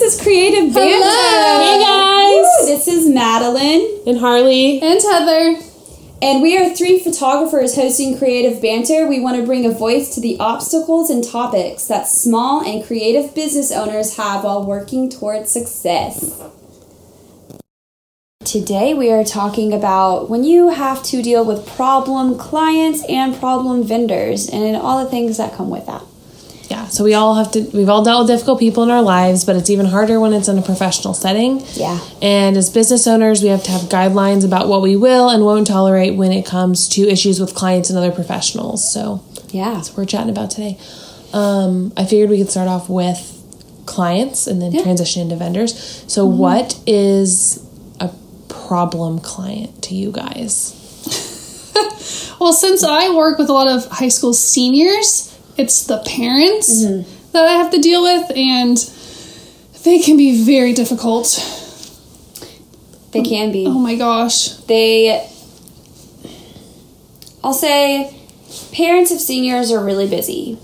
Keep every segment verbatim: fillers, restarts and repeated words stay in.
This is Creative Banter. Hey guys. Woo. This is Madeline. And Harley. And Heather. And we are three photographers hosting Creative Banter. We want to bring a voice to the obstacles and topics that small and creative business owners have while working towards success. Today we are talking about when you have to deal with problem clients and problem vendors and all the things that come with that. Yeah, so we all have to, we've all dealt with difficult people in our lives, but it's even harder when it's in a professional setting. Yeah. And as business owners, we have to have guidelines about what we will and won't tolerate when it comes to issues with clients and other professionals. So yeah, that's what we're chatting about today. Um, I figured we could start off with clients and then yeah. transition into vendors. So mm-hmm. what is a problem client to you guys? Well, since I work with a lot of high school seniors, it's the parents mm-hmm. that I have to deal with, and they can be very difficult. They can be. Oh my gosh. They, I'll say parents of seniors are really busy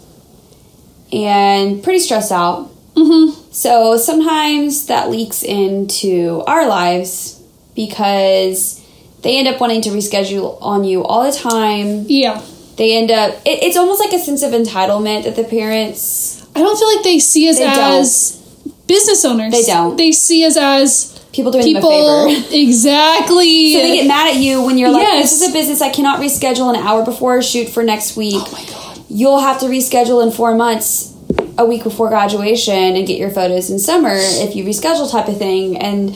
and pretty stressed out. Mm-hmm. So sometimes that leaks into our lives because they end up wanting to reschedule on you all the time. Yeah. They end up, it, it's almost like a sense of entitlement that the parents... I don't feel like they see us they as don't. business owners. They don't. They see us as... People doing people, them a favor. Exactly. So they get mad at you when you're like, yes. this is a business, I cannot reschedule an hour before a shoot for next week. Oh my God. You'll have to reschedule in four months, a week before graduation, and get your photos in summer if you reschedule type of thing. And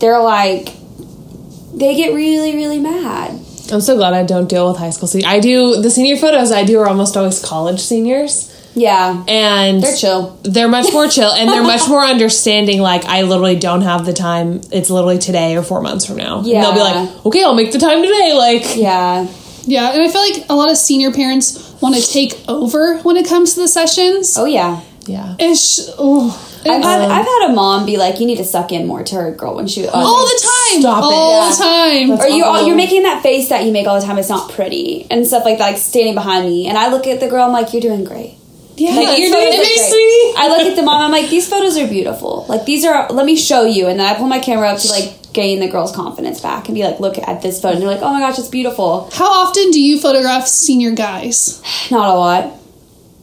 they're like, they get really, really mad. I'm so glad I don't deal with high school seniors. I do, the senior photos I do are almost always college seniors. Yeah. And they're chill. They're much more chill, and they're much more understanding. Like, I literally don't have the time. It's literally today or four months from now. Yeah. And they'll be like, okay, I'll make the time today. Like, yeah. Yeah. And I feel like a lot of senior parents want to take over when it comes to the sessions. Oh, yeah. Yeah. Ish. Oh. I've had, um, I've had a mom be like, you need to suck in more to her girl when she was... All like, the time! Stop all it. All the time! That's or you, all, you're making that face that you make all the time. It's not pretty. And stuff like that, like standing behind me. And I look at the girl, I'm like, you're doing great. Yeah, like, you're doing amazing. I look at the mom, I'm like, these photos are beautiful. Like, these are... Let me show you. And then I pull my camera up to, like, gain the girl's confidence back and be like, look at this photo. And they're like, oh my gosh, it's beautiful. How often do you photograph senior guys? Not a lot.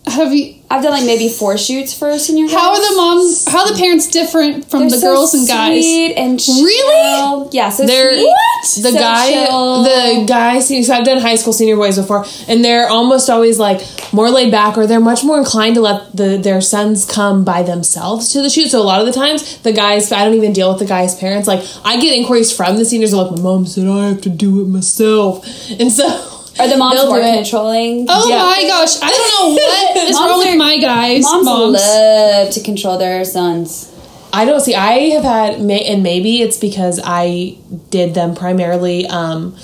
Have you... I've done like maybe four shoots for senior guys. How are the moms, how are the parents different from they're the girls so and guys? Sweet and chill. Really? Yeah, so they're, sweet. What? The so guy, chill. the guy, so I've done high school senior boys before, and they're almost always like more laid back, or they're much more inclined to let the, their sons come by themselves to the shoot. So a lot of the times, the guys, I don't even deal with the guys' parents. Like, I get inquiries from the seniors, like, my mom said I have to do it myself. And so... Are the moms more controlling? Oh yeah. My gosh. I don't know what is wrong with my guys. Moms, moms love to control their sons. I don't see. I have had, and maybe it's because I did them primarily um,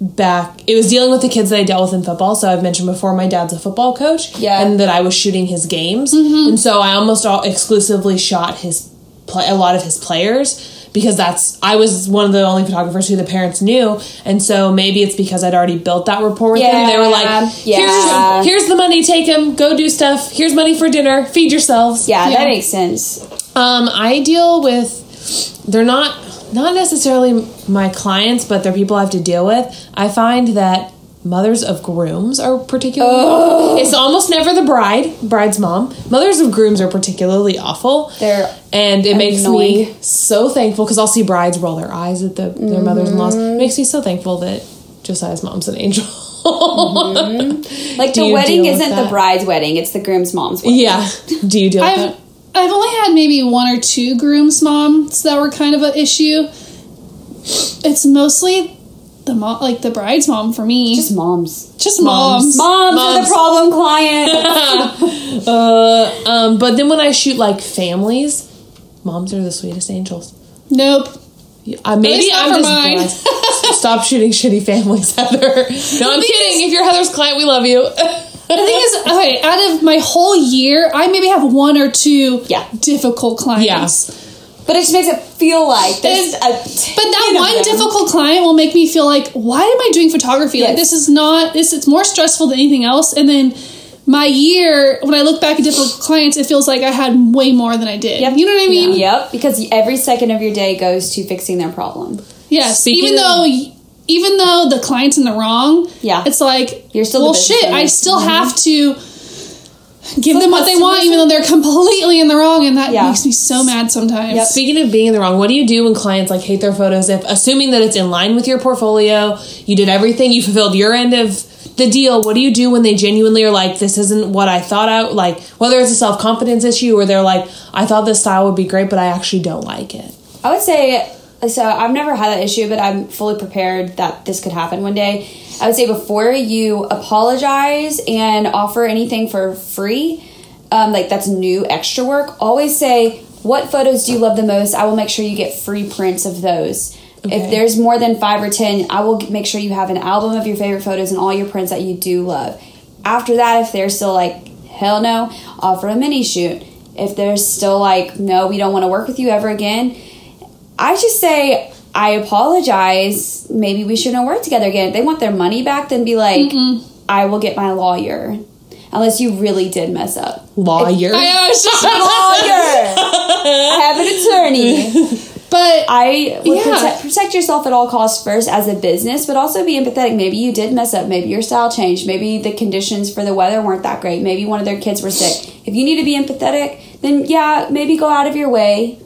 back. It was dealing with the kids that I dealt with in football. So I've mentioned before, my dad's a football coach. Yeah. And that I was shooting his games. Mm-hmm. And so I almost all exclusively shot his play, a lot of his players. Because that's, I was one of the only photographers who the parents knew. And so maybe it's because I'd already built that rapport with yeah, them. They were like, yeah. here's, here's the money, take them, go do stuff. Here's money for dinner, feed yourselves. Yeah, yeah. That makes sense. Um, I deal with, they're not, not necessarily my clients, but they're people I have to deal with. I find that mothers of grooms are particularly oh. awful. It's almost never the bride, bride's mom. Mothers of grooms are particularly awful. They're And it makes annoying. me so thankful, because I'll see brides roll their eyes at the, their mm-hmm. mothers-in-laws. It makes me so thankful that Josiah's mom's an angel. mm-hmm. Like, the wedding isn't the bride's wedding. It's the groom's mom's wedding. Yeah. Do you deal with I've, that? I've only had maybe one or two groom's moms that were kind of an issue. It's mostly... The mom, like the bride's mom for me. Just moms. Just moms. Moms, moms, moms. Are the problem client. uh, um, but then when I shoot like families, moms are the sweetest angels. Nope. Uh, maybe I'm just stop shooting shitty families, Heather. No, I'm kidding. If you're Heather's client, we love you. The thing is, okay, out of my whole year, I maybe have one or two yeah. difficult clients. Yeah. But it just makes it feel like there's a t- But that one difficult client will make me feel like, why am I doing photography? Yes. Like, this is not... this. It's more stressful than anything else. And then my year, when I look back at different clients, it feels like I had way more than I did. Yep. You know what I mean? Yeah. Yep. Because every second of your day goes to fixing their problem. Yes. Speaking even though... Of- Even though the client's in the wrong, yeah, it's like, you're still well, shit, I still mm-hmm. have to give them what they want, even though they're completely in the wrong, and that yeah. makes me so mad sometimes. Yep. Speaking of being in the wrong, what do you do when clients like hate their photos? If assuming that it's in line with your portfolio, you did everything, you fulfilled your end of the deal, what do you do when they genuinely are like, this isn't what I thought out, like, whether it's a self-confidence issue or they're like, I thought this style would be great, but I actually don't like it? I would say... So I've never had that issue, but I'm fully prepared that this could happen one day. I would say before you apologize and offer anything for free, um, like that's new extra work, always say, what photos do you love the most? I will make sure you get free prints of those. Okay. If there's more than five or ten, I will make sure you have an album of your favorite photos and all your prints that you do love. After that, if they're still like, hell no, offer a mini shoot. If they're still like, no, we don't want to work with you ever again, I just say, I apologize. Maybe we shouldn't work together again. If they want their money back, then be like, mm-mm. I will get my lawyer. Unless you really did mess up. Lawyer? If, I was just lawyer. I have an attorney. But I would yeah. protect, protect yourself at all costs first as a business, but also be empathetic. Maybe you did mess up. Maybe your style changed. Maybe the conditions for the weather weren't that great. Maybe one of their kids were sick. If you need to be empathetic, then yeah, maybe go out of your way.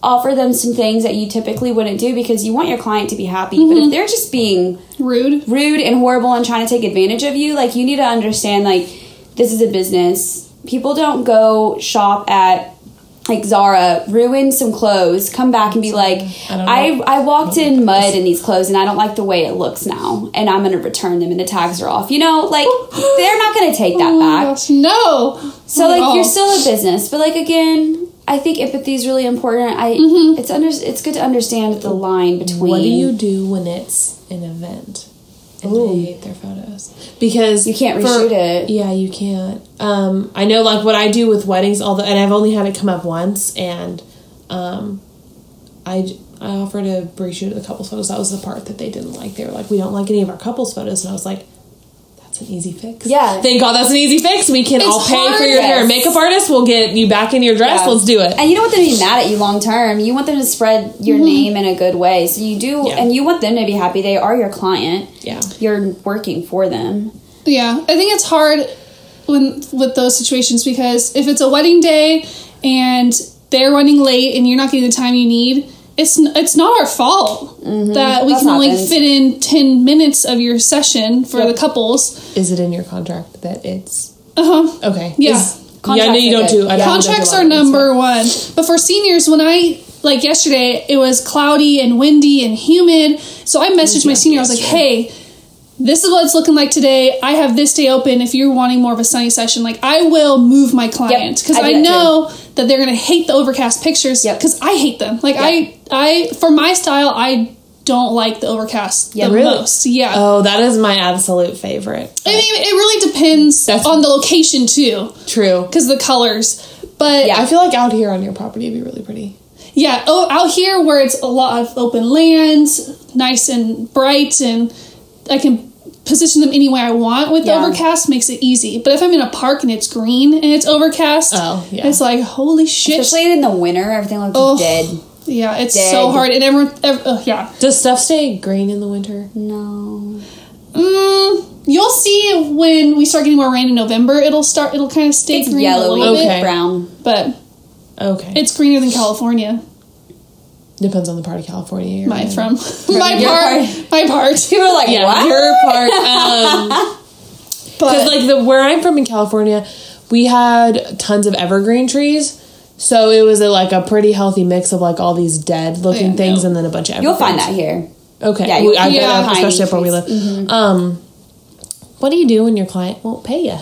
Offer them some things that you typically wouldn't do because you want your client to be happy. Mm-hmm. But if they're just being rude rude and horrible and trying to take advantage of you, like, you need to understand, like, this is a business. People don't go shop at, like, Zara, ruin some clothes, come back and be like, I, I, I walked I in mud in these clothes and I don't like the way it looks now, and I'm going to return them and the tags are off. You know, like, they're not going to take that oh back. Gosh, no. So, like, you're still a business. But, like, again... I think empathy is really important. I mm-hmm. it's under it's good to understand the line between. What do you do when it's an event and Ooh. They hate their photos? Because you can't reshoot for, it. Yeah, you can't. Um, I know, like, what I do with weddings, although, and I've only had it come up once, and um, I I offered to reshoot the couples photos. That was the part that they didn't like. They were like, we don't like any of our couples photos, and I was like, an easy fix. Yeah. Thank God that's an easy fix. We can it's all pay hard, for your yes. hair and makeup artist. We'll get you back in your dress. Yeah. Let's do it. And you don't want them to be mad at you long term. You want them to spread your mm-hmm. name in a good way. So you do, yeah. and you want them to be happy. They are your client. Yeah. You're working for them. Yeah. I think it's hard when with those situations because if it's a wedding day and they're running late and you're not getting the time you need, it's it's not our fault mm-hmm. that we That's can only happens. fit in ten minutes of your session for yep. the couples. Is it in your contract that it's... Uh-huh. Okay. Yeah. Is, yeah, no, you don't do... I yeah. don't Contracts don't do are number one. But for seniors, when I... Like yesterday, it was cloudy and windy and humid. So I messaged my senior. I was like, hey, this is what it's looking like today. I have this day open if you're wanting more of a sunny session. Like, I will move my client. Because yep. I, I know... Too. that they're going to hate the overcast pictures because yep. I hate them. Like, yep. I, I, for my style, I don't like the overcast yeah, the really? most. Yeah. Oh, that is my absolute favorite. I mean, it really depends That's on the location, too. True. Because the colors. But yeah. I feel like out here on your property would be really pretty. Yeah. Oh, out here where it's a lot of open lands, nice and bright, and I can position them any way I want with yeah. the overcast makes it easy. But if I'm in a park and it's green and it's overcast, oh, yeah. it's like, holy shit. Especially in the winter, everything looks oh, dead. Yeah, it's dead. so hard. And everyone, every, oh, yeah. Does stuff stay green in the winter? No. Mm, you'll see when we start getting more rain in November, it'll start, it'll kind of stay it's green yellowy, a little okay. bit. brown. But okay. it's greener than California. Depends on the part of California you're My in. From. from. My part. part. My part. People are like, yeah, what? Your part. Um, because, like, the where I'm from in California, we had tons of evergreen trees. So it was, a, like, a pretty healthy mix of, like, all these dead-looking yeah, things no. and then a bunch of evergreens. You'll find that here. Okay. Yeah, we, I've yeah, been up, especially up where we live. Mm-hmm. Um, what do you do when your client won't pay you?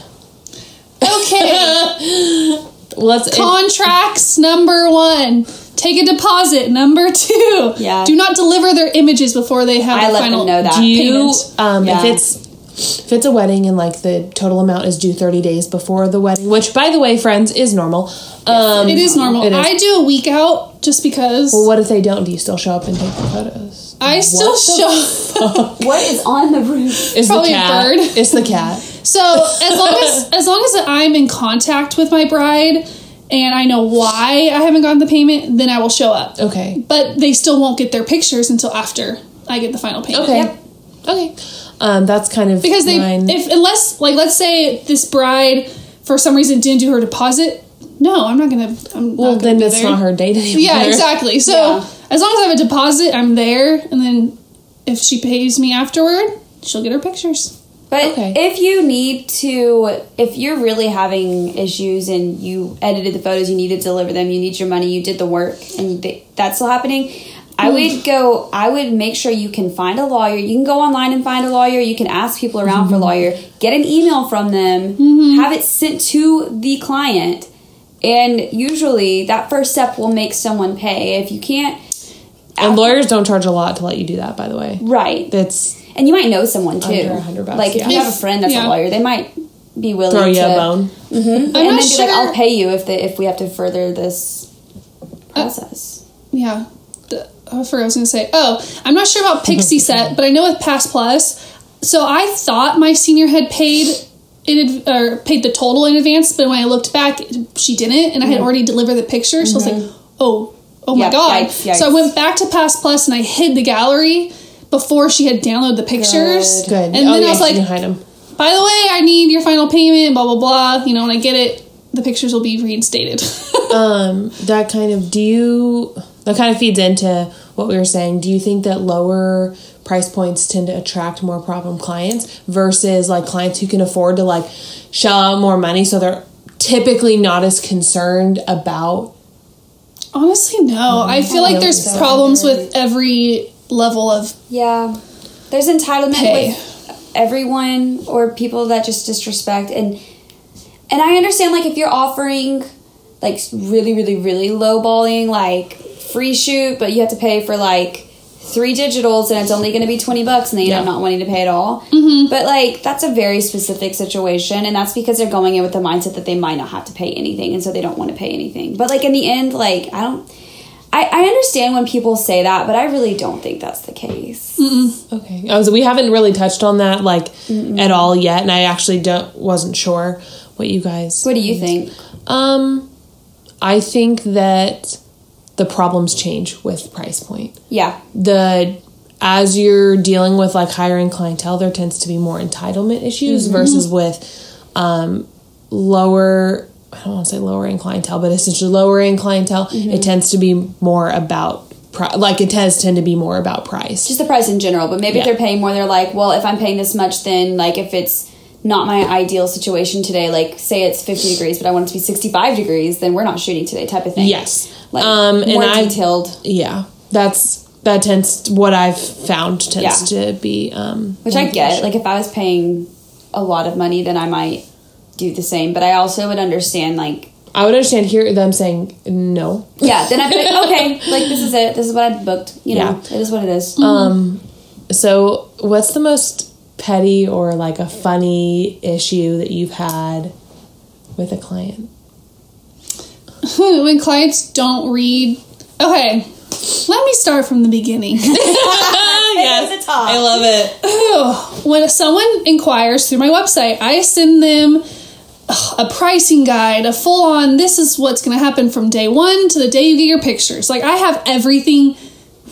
Okay. Let's Contracts, it, number one. Take a deposit. Number two. Yeah. Do not deliver their images before they have I a let final them know that. Do you, um, yeah. if it's if it's a wedding and like the total amount is due thirty days before the wedding, which by the way, friends, is normal. Yes, um, it is normal. It is. I do a week out just because. Well, what if they don't? Do you still show up and take the photos? I what still show up. What is on the roof? It's probably the cat. a bird. It's the cat. So as long as as long as I'm in contact with my bride and I know why I haven't gotten the payment, then I will show up. Okay. But they still won't get their pictures until after I get the final payment. Okay. Yep. Okay. Um, that's kind of because they mine. if unless like let's say this bride for some reason didn't do her deposit. No, I'm not gonna. I'm well, not gonna then it's not her date anymore. Yeah, exactly. So yeah. as long as I have a deposit, I'm there, and then if she pays me afterward, she'll get her pictures. But okay. if you need to, if you're really having issues and you edited the photos, you need to deliver them. You need your money. You did the work, and they, that's still happening. I would go, I would make sure you can find a lawyer. You can go online and find a lawyer. You can ask people around mm-hmm. for a lawyer. Get an email from them. Mm-hmm. Have it sent to the client. And usually that first step will make someone pay. If you can't. And after, lawyers don't charge a lot to let you do that, by the way. Right. That's And you might know someone, too. Under one hundred bucks, like, if yeah. you have a friend that's yeah. a lawyer, they might be willing to. Throw you to, a bone. Mm-hmm. I'm and then sure. be like, I'll pay you if, the, if we have to further this process. Uh, yeah. I forgot what I was going to say. Oh, I'm not sure about Pixie Set, but I know with Pass Plus. So I thought my senior had paid in ad- or paid the total in advance, but when I looked back, she didn't, and I had already delivered the picture. So mm-hmm. I was like, oh, oh yep, my God. Yikes, yikes. So I went back to Pass Plus, and I hid the gallery before she had downloaded the pictures. Good. Good. And oh, then yeah, I was like, hide them. By the way, I need your final payment, blah, blah, blah. You know, when I get it, the pictures will be reinstated. um, That kind of, do you... That kind of feeds into what we were saying. Do you think that lower price points tend to attract more problem clients versus like clients who can afford to like shell out more money, so they're typically not as concerned about? Honestly, no. I feel like there's problems with every level of yeah. There's entitlement pay. With everyone or people that just disrespect and and I understand like if you're offering like really really really low balling like free shoot, but you have to pay for like three digitals and it's only going to be twenty bucks and they yeah. end up not wanting to pay at all. Mm-hmm. But like that's a very specific situation, and that's because they're going in with the mindset that they might not have to pay anything, and so they don't want to pay anything. But like in the end, like I don't I, I understand when people say that, but I really don't think that's the case. Mm-mm. Okay. Oh, so we haven't really touched on that like Mm-mm. at all yet, and I actually don't wasn't sure what you guys What do you think? think? Um I think that the problems change with price point. Yeah. The as you're dealing with like higher end clientele, there tends to be more entitlement issues mm-hmm. versus with um, lower. I don't want to say lower end clientele, but essentially lower end clientele. Mm-hmm. It tends to be more about pri- like it does tend to be more about price. Just the price in general, but maybe yeah. if they're paying more, they're like, well, if I'm paying this much, then like if it's not my ideal situation today, like say it's fifty degrees, but I want it to be sixty-five degrees, then we're not shooting today type of thing. Yes. Like um, more and detailed. I, yeah. That's, that tends, to, what I've found tends yeah. to be. Um, Which I get. Like if I was paying a lot of money, then I might do the same. But I also would understand like. I would understand here them saying no. Yeah. Then I'd be like, okay, like this is it. This is what I booked. You know, yeah. it is what it is. Mm-hmm. Um, so what's the most petty or like a funny issue that you've had with a client? When clients don't read. Okay, let me start from the beginning. Yes, the top. I love it. Ooh, when someone inquires through my website, I send them a pricing guide, a full-on, this is what's going to happen from day one to the day you get your pictures. Like I have everything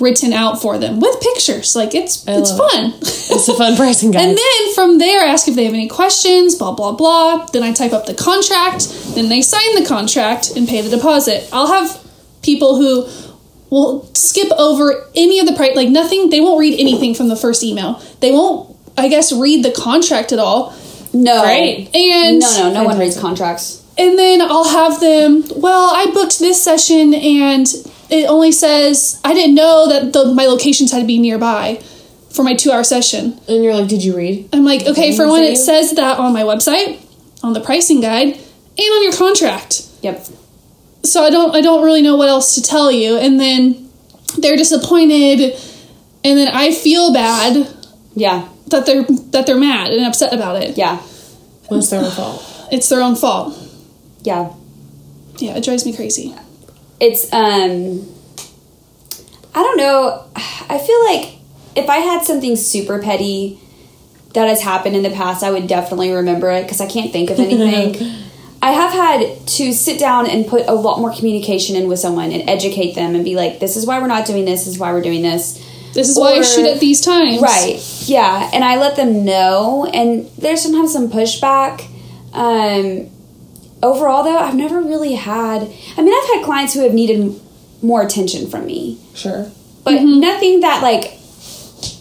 written out for them with pictures. Like it's I it's fun. It. It's a fun pricing guide. And then from there, I ask if they have any questions, blah, blah, blah. Then I type up the contract. Then they sign the contract and pay the deposit. I'll have people who will skip over any of the price, like nothing. They won't read anything from the first email. They won't, I guess, read the contract at all. No. Right. And no, no, no one reads contracts. And then I'll have them, well, I booked this session and it only says, I didn't know that the, my locations had to be nearby for my two-hour session. And you're like, did you read? I'm like, okay, for one, it says that on my website, on the pricing guide, and on your contract. Yep. So I don't I don't really know what else to tell you. And then they're disappointed, and then I feel bad. Yeah. That they're, that they're mad and upset about it. Yeah. Well, it's their own fault. It's their own fault. Yeah. Yeah, it drives me crazy. It's, um, I don't know. I feel like if I had something super petty, that has happened in the past, I would definitely remember it because I can't think of anything. I have had to sit down and put a lot more communication in with someone and educate them and be like, this is why we're not doing this, this is why we're doing this. This is or, why I shoot at these times. Right. Yeah. And I let them know. And there's sometimes some pushback. Um, overall, though, I've never really had... I mean, I've had clients who have needed more attention from me. Sure. But mm-hmm. nothing that, like,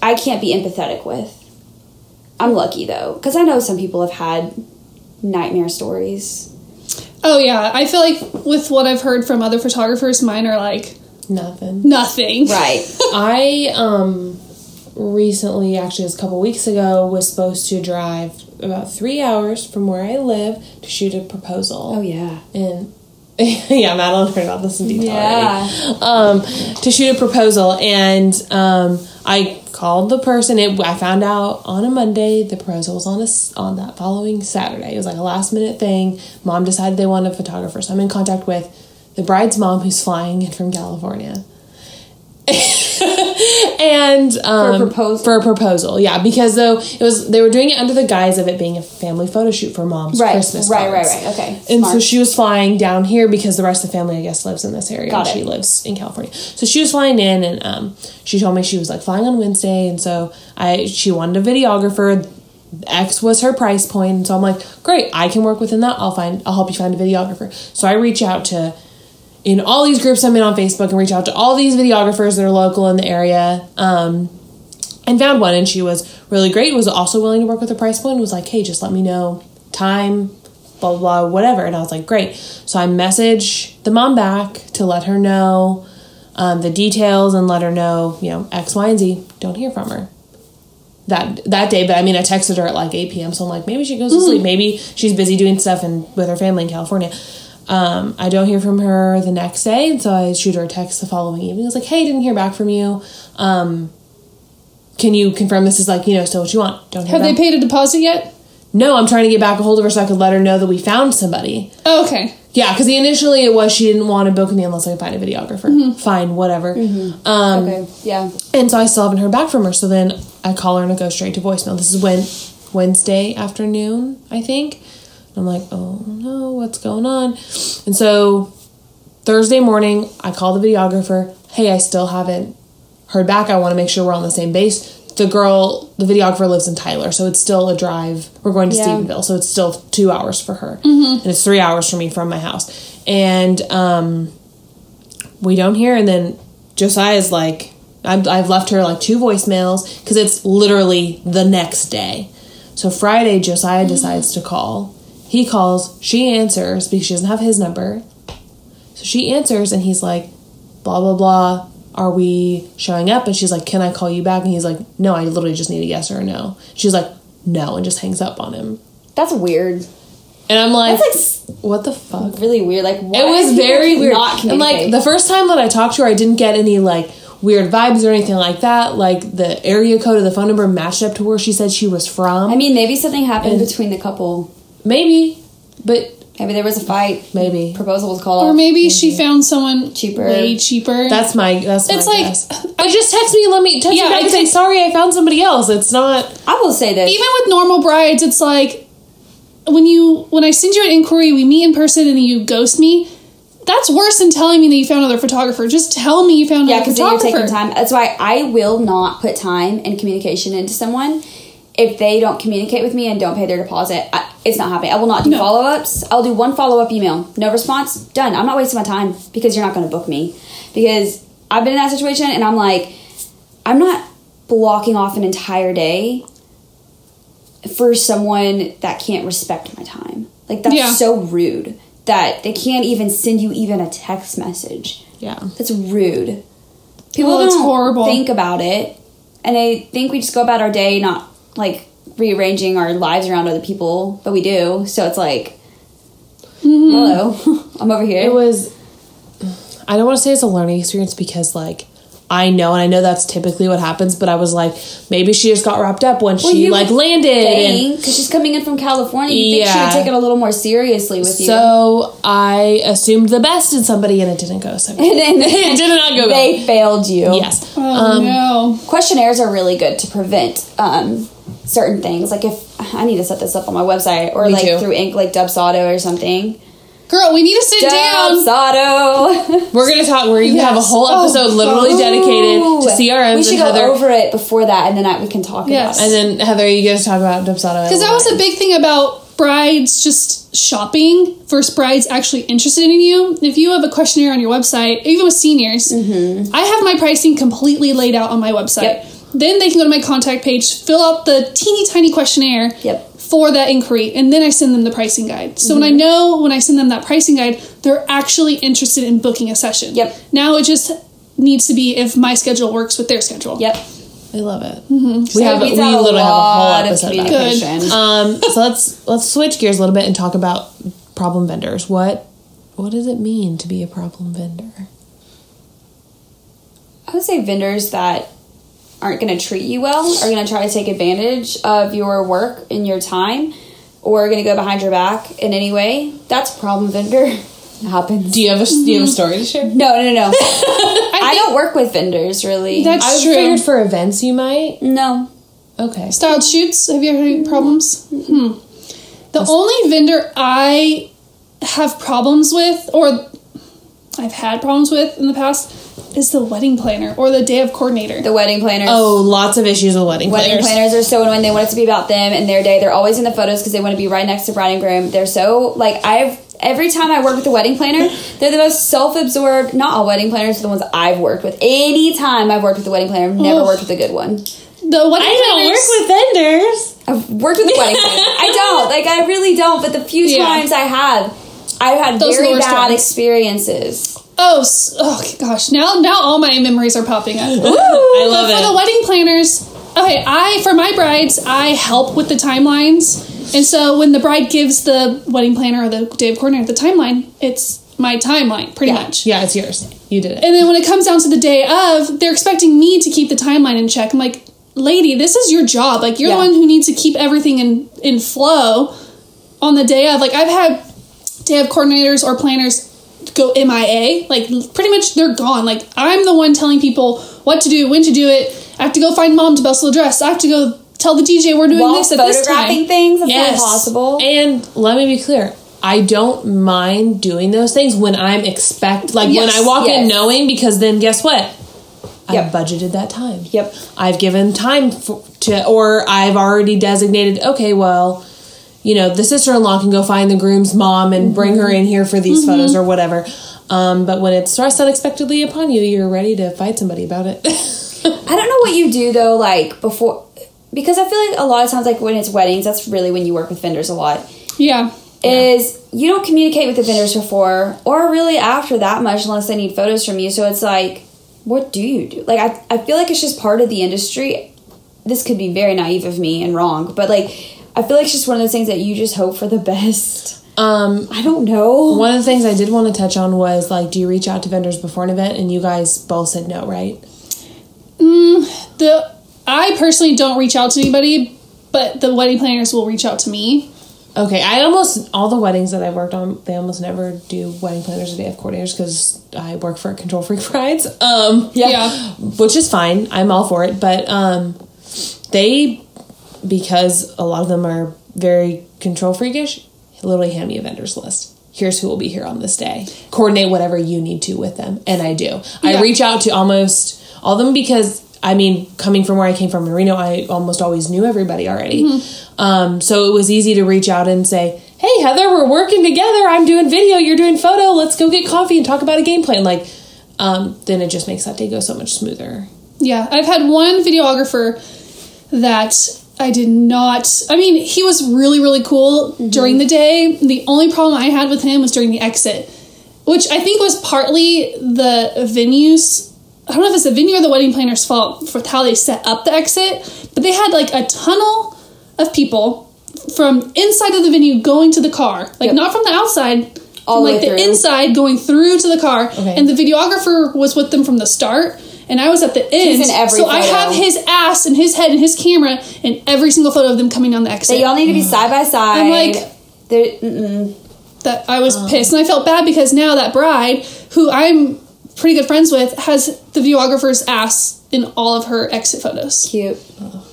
I can't be empathetic with. I'm lucky, though. Because I know some people have had nightmare stories. Oh, yeah. I feel like with what I've heard from other photographers, mine are, like... Nothing. Nothing. Right. I, um, recently, actually, it was a couple weeks ago, was supposed to drive about three hours from where I live to shoot a proposal. Oh, yeah. And, yeah, Madeline heard about this in detail yeah. already. Um, to shoot a proposal, and, um, I called the person. It, I found out on a Monday. The proposal was on a, on that following Saturday. It was like a last-minute thing. Mom decided they wanted a photographer, so I'm in contact with the bride's mom, who's flying in from California. and um, for a proposal. For a proposal, yeah. Because though it was, they were doing it under the guise of it being a family photo shoot for mom's right. Christmas Right, cards. right, right. Okay. And Smart. so she was flying down here because the rest of the family, I guess, lives in this area. Got and it. She lives in California. So she was flying in, and um, she told me she was like flying on Wednesday, and so I she wanted a videographer. X was her price point, and so I'm like, great, I can work within that. I'll find. I'll help you find a videographer. So I reach out to. In all these groups I'm in on Facebook, and reach out to all these videographers that are local in the area, um, and found one, and she was really great, was also willing to work with a price point, was like, hey, just let me know time, blah, blah, blah, whatever, and I was like, great. So I message the mom back to let her know um, the details and let her know, you know, X, Y, and Z. Don't hear from her that that day, but I mean, I texted her at like eight p.m., so I'm like, maybe she goes to mm. sleep, maybe she's busy doing stuff and with her family in California. Um, I don't hear from her the next day, and so I shoot her a text the following evening. I was like, hey, didn't hear back from you. Um, can you confirm this is, like, you know, still what you want? Don't hear Have back. They paid a deposit yet? No, I'm trying to get back a hold of her so I could let her know that we found somebody. Oh, okay. Yeah, because initially it was she didn't want to book me unless I could find a videographer. Mm-hmm. Fine, whatever. Mm-hmm. Um, okay, yeah. And so I still haven't heard back from her, so then I call her and I go straight to voicemail. This is when Wednesday afternoon, I think. I'm like, oh no, what's going on? And so Thursday morning, I call the videographer. Hey, I still haven't heard back. I want to make sure we're on the same base. The girl, the videographer lives in Tyler, so it's still a drive. We're going to yeah. Stephenville, so it's still two hours for her. Mm-hmm. And it's three hours for me from my house. And um, we don't hear. And then Josiah's like, I've, I've left her like two voicemails because it's literally the next day. So Friday, Josiah mm-hmm. decides to call. He calls, she answers, because she doesn't have his number. So she answers, and he's like, blah, blah, blah, are we showing up? And she's like, can I call you back? And he's like, no, I literally just need a yes or a no. She's like, no, and just hangs up on him. That's weird. And I'm like, That's like what the fuck? Really weird. Like, what? It was very weird. And, like, the first time that I talked to her, I didn't get any, like, weird vibes or anything like that. Like, the area code of the phone number matched up to where she said she was from. I mean, maybe something happened and- between the couple... Maybe, but... Maybe there was a fight. Maybe. Proposal was called off. Or maybe, maybe she found someone cheaper. Way cheaper. That's my That's my It's guess. Like... But just text me, let me... Text yeah, me back and say, sorry, I found somebody else. It's not... I will say this. Even with normal brides, it's like... When you... When I send you an inquiry, we meet in person and you ghost me. That's worse than telling me that you found another photographer. Just tell me you found yeah, another photographer. Yeah, because then you're taking time. That's why I will not put time and communication into someone... If they don't communicate with me and don't pay their deposit, I, it's not happening. I will not do no. follow-ups. I'll do one follow-up email. No response. Done. I'm not wasting my time because you're not going to book me. Because I've been in that situation, and I'm like, I'm not blocking off an entire day for someone that can't respect my time. Like, that's yeah. so rude that they can't even send you even a text message. Yeah. That's rude. People well, that's don't horrible. Think about it, and they think we just go about our day not... like rearranging our lives around other people, but we do. So it's like, mm-hmm. hello, I'm over here. It was, I don't want to say it's a learning experience because like, I know, and I know that's typically what happens, but I was like, maybe she just got wrapped up when well, she like landed. Because she's coming in from California. You yeah. think she would take it a little more seriously with you. So I assumed the best in somebody, and it didn't go so well. It did not go well. They failed you. Yes. Oh, um, no. Questionnaires are really good to prevent um, certain things. Like, if I need to set this up on my website or Me like too. through Inc, like Dubsado or something. Girl, we need to sit Dubsado. down. We're going to talk. We're going to yes. have a whole episode oh, literally oh. dedicated to C R Ms. We should go Heather. over it before that, and then that we can talk yes. about it. And then, Heather, you guys talk about Dubsado. Because that was a big thing about brides just shopping versus brides actually interested in you. If you have a questionnaire on your website, even with seniors, mm-hmm. I have my pricing completely laid out on my website. Yep. Then they can go to my contact page, fill out the teeny tiny questionnaire yep. for that inquiry, and then I send them the pricing guide. So mm-hmm. when I know, when I send them that pricing guide, they're actually interested in booking a session. Yep. Now it just needs to be if my schedule works with their schedule. Yep. I love it. Mm-hmm. We have we literally have a whole episode about it. Um, so let's let's switch gears a little bit and talk about problem vendors. What what does it mean to be a problem vendor? I would say vendors that aren't going to treat you well, are going to try to take advantage of your work and your time, or are going to go behind your back in any way. That's problem vendor. It happens. Do you have a mm-hmm. do you have a story to share? No, no, no. I, I don't work with vendors really. That's I true. I figured for events you might. No. Okay. Styled shoots. Have you ever had any problems? Mm-hmm. The That's only vendor I have problems with, or I've had problems with in the past, is the wedding planner or the day of coordinator. The wedding planners. Oh, lots of issues with wedding planners. Wedding planners are so annoying. They want it to be about them and their day. They're always in the photos because they want to be right next to bride and groom. They're so, like, I've, every time I work with a wedding planner, they're the most self-absorbed. Not all wedding planners are the ones I've worked with. Any time I've worked with a wedding planner, I've never oh. worked with a good one. The wedding I don't work with vendors. I've worked with wedding planners. I don't. Like, I really don't. But the few yeah. times I have, I've had Those very bad times. experiences. Oh, oh gosh. Now now all my memories are popping up. Ooh, I love it. For the wedding planners, okay, I, for my brides, I help with the timelines. And so when the bride gives the wedding planner or the day of coordinator the timeline, it's my timeline, pretty yeah. much. Yeah, it's yours. You did it. And then when it comes down to the day of, they're expecting me to keep the timeline in check. I'm like, lady, this is your job. Like, you're yeah. the one who needs to keep everything in, in flow on the day of. Like, I've had day of coordinators or planners go M I A, like pretty much they're gone. Like, I'm the one telling people what to do, when to do it. I have to go find mom to bustle a dress. I have to go tell the D J we're doing While this at this time. Photographing things, that's yes. not possible. And let me be clear, I don't mind doing those things when I'm expect, like yes. when I walk yes. in knowing, because then guess what? Yep. I've budgeted that time. Yep. I've given time for, to, or I've already designated, okay, well, you know, the sister-in-law can go find the groom's mom and bring her in here for these mm-hmm. photos or whatever. Um, but when it's thrust unexpectedly upon you, you're ready to fight somebody about it. I don't know what you do, though, like, before... Because I feel like a lot of times, like, when it's weddings, that's really when you work with vendors a lot. Yeah. Is you don't communicate with the vendors before or really after that much unless they need photos from you. So it's like, what do you do? Like, I, I feel like it's just part of the industry. This could be very naive of me and wrong, but, like... I feel like it's just one of those things that you just hope for the best. Um, I don't know. One of the things I did want to touch on was, like, do you reach out to vendors before an event? And you guys both said no, right? Mm, the I personally don't reach out to anybody, but the wedding planners will reach out to me. Okay, I almost, all the weddings that I worked on, they almost never do wedding planners or day of coordinators because I work for Control Freak Brides. Um, yeah, yeah. Which is fine. I'm all for it. But um, they... because a lot of them are very control freakish, literally hand me a vendor's list. Here's who will be here on this day. Coordinate whatever you need to with them. And I do. Yeah. I reach out to almost all of them because, I mean, coming from where I came from in Reno, I almost always knew everybody already. Mm-hmm. Um, so it was easy to reach out and say, hey, Heather, we're working together. I'm doing video. You're doing photo. Let's go get coffee and talk about a game plan. Like, um, then it just makes that day go so much smoother. Yeah. I've had one videographer that... I did not... I mean, he was really, really cool mm-hmm. during the day. The only problem I had with him was during the exit, which I think was partly the venues... I don't know if it's the venue or the wedding planner's fault for how they set up the exit, but they had, like, a tunnel of people from inside of the venue going to the car. Like, yep. not from the outside, All from, like, the through. inside going through to the car. Okay. And the videographer was with them from the start. And I was at the end, so I have his ass and his head and his camera and every single photo of them coming down the exit. They all need to be side by side. I'm like, that I was um. pissed, and I felt bad because now that bride, who I'm pretty good friends with, has the videographer's ass in all of her exit photos. Cute. Oh.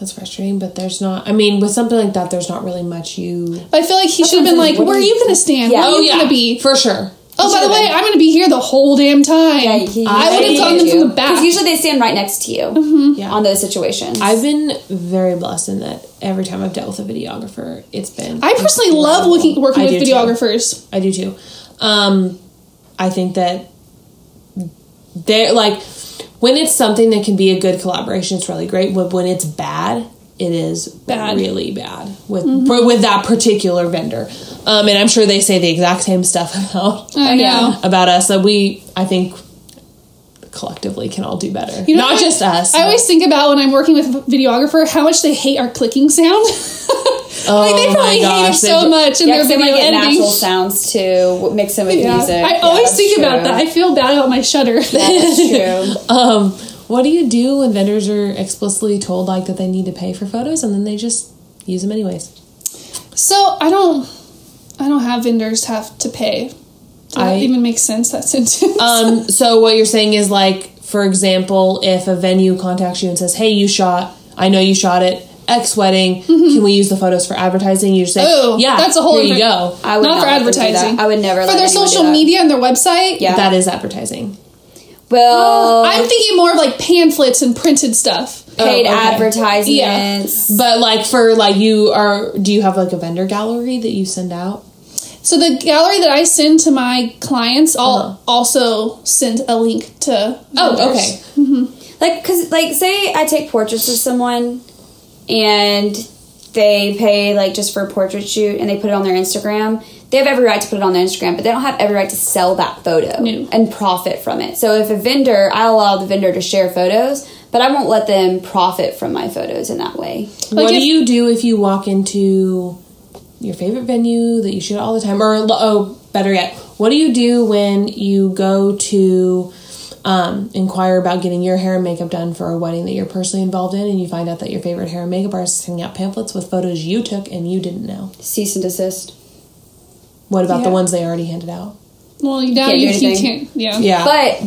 That's frustrating, but there's not... I mean, with something like that, there's not really much you... But I feel like he should have been like, where are you going to stand? Yeah. Where are you yeah. going to be? For sure. Oh, by the way, I'm going to be here the whole damn time. Yeah, he, I would have gotten them from the back. Because usually they stand right next to you mm-hmm. yeah. on those situations. I've been very blessed in that every time I've dealt with a videographer, it's been... I personally love looking, working with videographers. Too. I do too. Um, I think that they're like... When it's something that can be a good collaboration, it's really great. But when it's bad, it is bad. really bad with mm-hmm. with that particular vendor. Um, and I'm sure they say the exact same stuff about I know. about us. That we, I think, collectively can all do better. You know, Not I, just us. I but. always think about when I'm working with a videographer, how much they hate our clicking sound. Oh, like they probably hate it so much in yeah, their video editing. Yeah, natural sounds too. Mix them with yeah. music. I yeah, always think true. about that. I feel bad about my shutter. That's true. um, what do you do when vendors are explicitly told like that they need to pay for photos and then they just use them anyways? So I don't. I don't have vendors have to pay. Does I, that even make sense? That sentence. um. So what you're saying is like, for example, if a venue contacts you and says, "Hey, you shot. I know you shot it." X wedding, mm-hmm. can we use the photos for advertising? You just say, oh, yeah, that's a whole here you go. I would not, not for advertising. I would never for let their social media and their website. Yeah, that is advertising. Well, well, I'm thinking more of like pamphlets and printed stuff, paid oh, okay. advertisements. Yeah. But like for like you are, do you have like a vendor gallery that you send out? So the gallery that I send to my clients, I'll uh-huh. also send a link to. Vendors. Oh, okay. Mm-hmm. Like, cause like, say I take portraits of someone. And they pay, like, just for a portrait shoot, and they put it on their Instagram. They have every right to put it on their Instagram, but they don't have every right to sell that photo no. and profit from it. So if a vendor, I allow the vendor to share photos, but I won't let them profit from my photos in that way. Like what if, do you do if you walk into your favorite venue that you shoot all the time? Or, oh, better yet, what do you do when you go to... Um, inquire about getting your hair and makeup done for a wedding that you're personally involved in, and you find out that your favorite hair and makeup artist is sending out pamphlets with photos you took and you didn't know? Cease and desist. What about yeah. the ones they already handed out? Well, you now you can't, can't. Yeah. yeah. But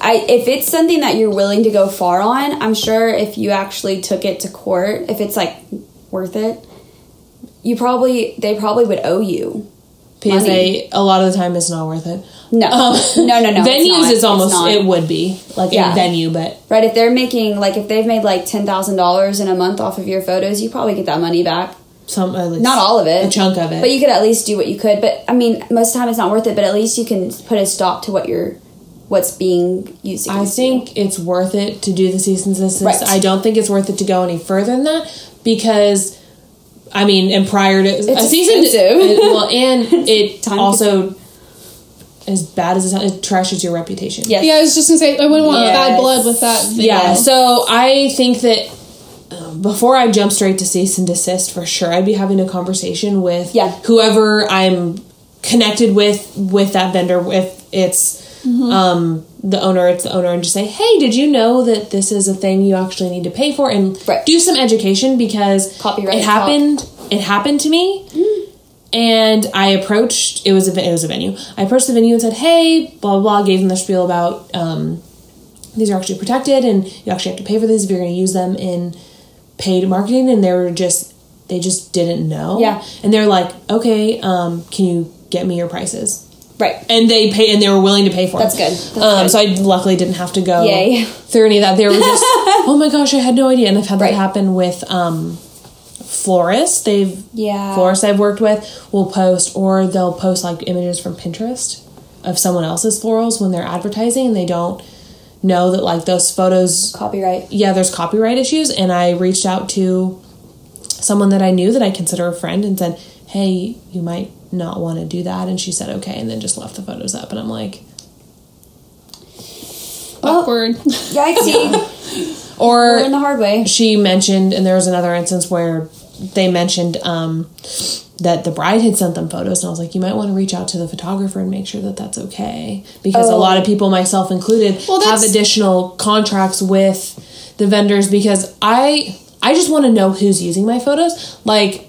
I, if it's something that you're willing to go far on, I'm sure if you actually took it to court, if it's like worth it, you probably they probably would owe you. P S A, a lot of the time it's not worth it. No, um, no, no, no. Venues not, is almost, it would be, like yeah. a venue, but... Right, if they're making, like, if they've made, like, ten thousand dollars in a month off of your photos, you probably get that money back. Some, at least. Not all of it. A chunk of it. But you could at least do what you could. But, I mean, most of the time it's not worth it, but at least you can put a stop to what you're, what's being used against you. I think it's worth it to do the cease and desist. Right. I don't think it's worth it to go any further than that, because... I mean, and prior to... It's a season, it, well, and it also, as bad as it sounds, it trashes your reputation. Yes. Yeah, I was just going to say, I wouldn't want yes. bad blood with that video. Yeah, so I think that uh, before I jump straight to cease and desist, for sure, I'd be having a conversation with yeah. whoever I'm connected with, with that vendor, if it's mm-hmm. um, the owner, it's the owner, and just say, hey, did you know that this is a thing you actually need to pay for? And right. do some education, because copyright it happened. Talk. It happened to me, mm. and I approached. It was a it was a venue. I approached the venue and said, hey, blah blah. blah. Gave them the spiel about um, these are actually protected, and you actually have to pay for these if you're going to use them in paid marketing. And they were just they just didn't know. Yeah, and they're like, okay, um, can you get me your prices? Right. And they pay, and they were willing to pay for it. That's good. That's um, good. So I luckily didn't have to go Yay. through any of that. They were just, oh my gosh, I had no idea. And I've had right. that happen with um, florists. They've yeah. florists I've worked with will post, or they'll post like images from Pinterest of someone else's florals when they're advertising, and they don't know that like those photos copyright. Yeah, there's copyright issues. And I reached out to someone that I knew that I consider a friend and said, hey, you might not want to do that, and she said okay, and then just left the photos up, and I'm like, awkward. Yikesy. Or in the hard way. She mentioned, and there was another instance where they mentioned um, that the bride had sent them photos, and I was like, you might want to reach out to the photographer and make sure that that's okay, because oh. a lot of people, myself included, well, have additional contracts with the vendors, because I I just want to know who's using my photos. Like,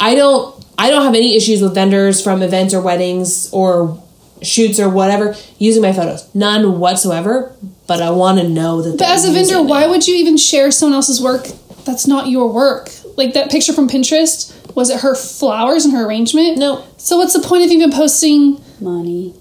I don't. I don't have any issues with vendors from events or weddings or shoots or whatever using my photos. None whatsoever. But I want to know that. But as a vendor, why would you even share someone else's work that's not your work. Like that picture from Pinterest, was it her flowers and her arrangement? No. So what's the point of even posting? Money.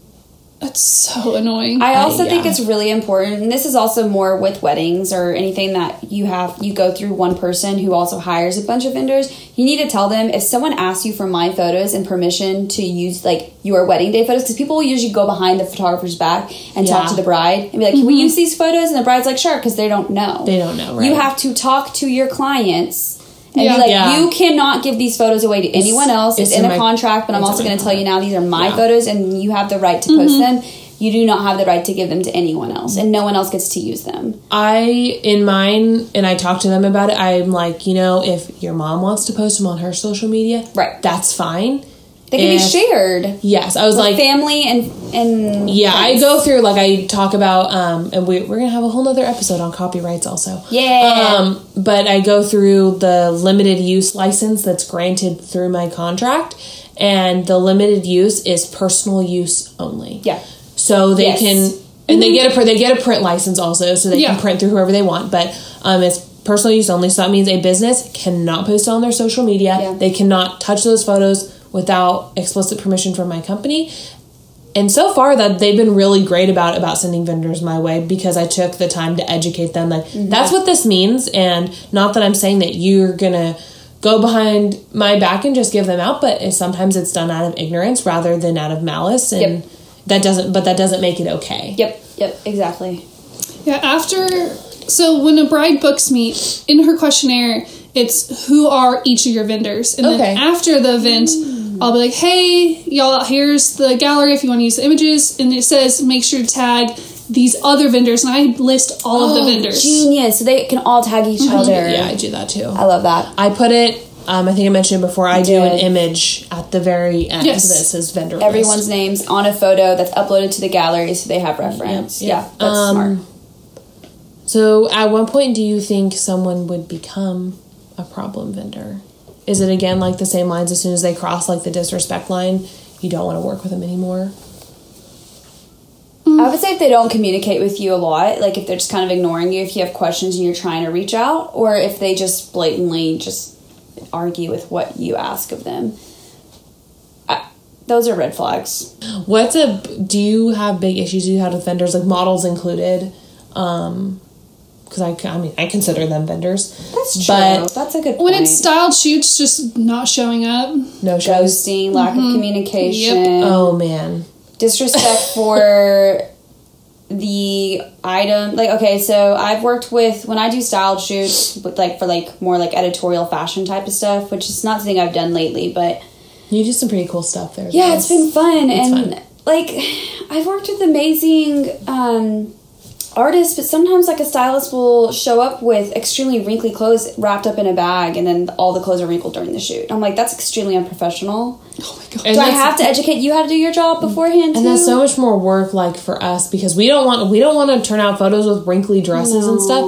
That's so annoying. I also I, yeah. think it's really important, and this is also more with weddings or anything that you have, you go through one person who also hires a bunch of vendors. You need to tell them, if someone asks you for my photos and permission to use like your wedding day photos, because people will usually go behind the photographer's back and yeah. talk to the bride and be like, can mm-hmm. we use these photos? And the bride's like, sure, because they don't know. They don't know, right? You have to talk to your clients and yeah. be like, yeah. you cannot give these photos away to it's, anyone else. It's, it's in a my, contract, but I'm also going to tell you now, these are my yeah. photos, and you have the right to mm-hmm. post them. You do not have the right to give them to anyone else, and no one else gets to use them. I, in mine, and I talked to them about it, I'm like, you know, if your mom wants to post them on her social media, right, that's fine. They can if, be shared. Yes. I was like... family and... and yeah, friends. I go through, like, I talk about... Um, and we, we're going to have a whole other episode on copyrights also. Yeah. Um, but I go through the limited use license that's granted through my contract. And the limited use is personal use only. Yeah. So they yes. can... And they get a they get a print license also, so they yeah. can print through whoever they want. But um, it's personal use only. So that means a business cannot post on their social media. Yeah. They cannot touch those photos without explicit permission from my company. And so far that they've been really great about about sending vendors my way, because I took the time to educate them. Like, mm-hmm. that's what this means. And not that I'm saying that you're going to go behind my back and just give them out, but sometimes it's done out of ignorance rather than out of malice. And yep. that doesn't, but that doesn't make it okay. Yep. Yep. Exactly. Yeah. After, so when a bride books me, in her questionnaire, it's who are each of your vendors. And okay. then after the event, mm-hmm. I'll be like, hey, y'all, here's the gallery if you want to use the images. And it says, make sure to tag these other vendors. And I list all oh, of the vendors. Genius. So they can all tag each mm-hmm. other. Yeah, I do that too. I love that. I put it, um, I think I mentioned before, I you do did. an image at the very end. Yes. That says vendor list. Everyone's names on a photo that's uploaded to the gallery so they have reference. Yep, yep. Yeah, that's um, smart. So at what point do you think someone would become a problem vendor? Is it, again, like the same lines? As soon as they cross, like, the disrespect line, you don't want to work with them anymore? I would say if they don't communicate with you a lot, like if they're just kind of ignoring you, if you have questions and you're trying to reach out, or if they just blatantly just argue with what you ask of them. I, those are red flags. What's a... Do you have big issues you had with vendors, like models included? Um... Because I, I mean, I consider them vendors. That's true. But that's a good point. When it's styled shoots, just not showing up. No shows. Ghosting, lack mm-hmm. of communication. Yep. Oh, man. Disrespect for the item. Like, okay, so I've worked with, when I do styled shoots, with like for like more like editorial fashion type of stuff, which is not something I've done lately, but. You do some pretty cool stuff there. Yeah, it's been fun. It's and fun. Like, I've worked with amazing, um... artists, but sometimes like a stylist will show up with extremely wrinkly clothes wrapped up in a bag, and then all the clothes are wrinkled during the shoot. I'm like, that's extremely unprofessional. Oh my god! And do I have to educate you how to do your job beforehand? And too? That's so much more work, like for us, because we don't want we don't want to turn out photos with wrinkly dresses no. and stuff.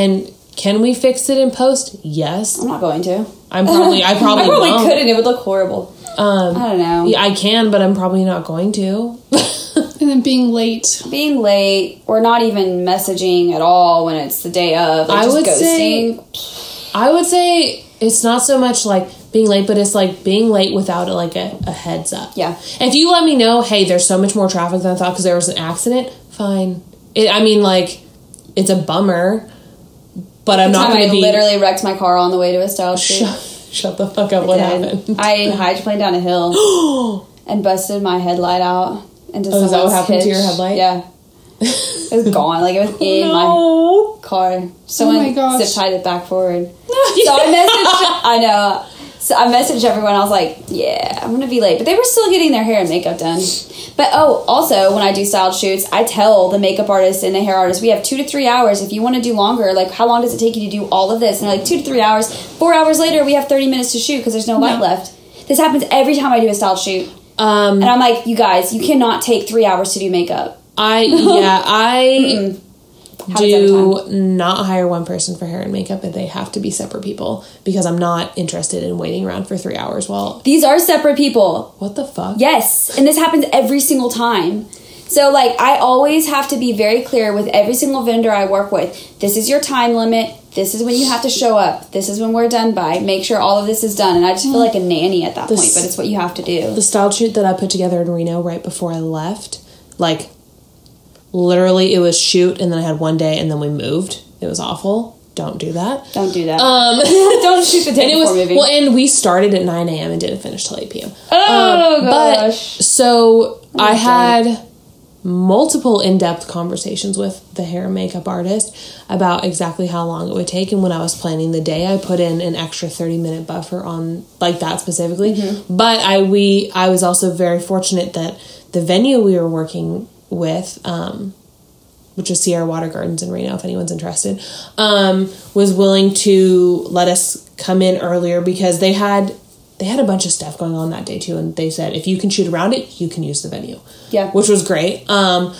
And can we fix it in post? Yes. I'm not going to. I'm probably I probably I probably won't. Couldn't. It would look horrible. Um, I don't know. Yeah, I can, but I'm probably not going to. And then being late. Being late, or not even messaging at all when it's the day of. Like I just would ghosting. say, I would say it's not so much like being late, but it's like being late without a, like a, a heads up. Yeah. If you let me know, hey, there's so much more traffic than I thought because there was an accident, fine. It, I mean, like, it's a bummer, but I'm the not going to be... I literally wrecked my car on the way to a style shoot. Shut, shut the fuck up, I what did. happened? I hydroplaned down a hill and busted my headlight out. Into oh, is that what happened hitch. to your headlight? Yeah. It was gone. Like, it was in no. my car. Someone oh zip tied it back forward. No. So I messaged... I know. So I messaged everyone. I was like, yeah, I'm going to be late. But they were still getting their hair and makeup done. But, oh, also, when I do styled shoots, I tell the makeup artist and the hair artist, we have two to three hours. If you want to do longer, like, how long does it take you to do all of this? And they're like, two to three hours. Four hours later, we have thirty minutes to shoot because there's no light no. left. This happens every time I do a styled shoot. Um, and I'm like, you guys, you cannot take three hours to do makeup. I, yeah, I do not hire one person for hair and makeup, and they have to be separate people because I'm not interested in waiting around for three hours. Well, these are separate people. What the fuck? Yes. And this happens every single time. So, like, I always have to be very clear with every single vendor I work with. This is your time limit. this is when you have to show up. This is when we're done by. Make sure all of this is done. And I just feel like a nanny at that the, point, but it's what you have to do. The style shoot that I put together in Reno right before I left, like, literally it was shoot, and then I had one day, and then we moved. It was awful. Don't do that. Don't do that. Um, Don't shoot the day before moving. Well, and we started at nine a.m. and didn't finish till eight p.m. Oh, um, gosh. But, so oh, I had... Dang. Multiple in-depth conversations with the hair and makeup artist about exactly how long it would take, and when I was planning the day, I put in an extra thirty minute buffer on like that specifically. Mm-hmm. But I we I was also very fortunate that the venue we were working with, um, which is Sierra Water Gardens in Reno, if anyone's interested, um, was willing to let us come in earlier because they had. They had a bunch of stuff going on that day, too, and they said, if you can shoot around it, you can use the venue. Yeah. Which was great. Um,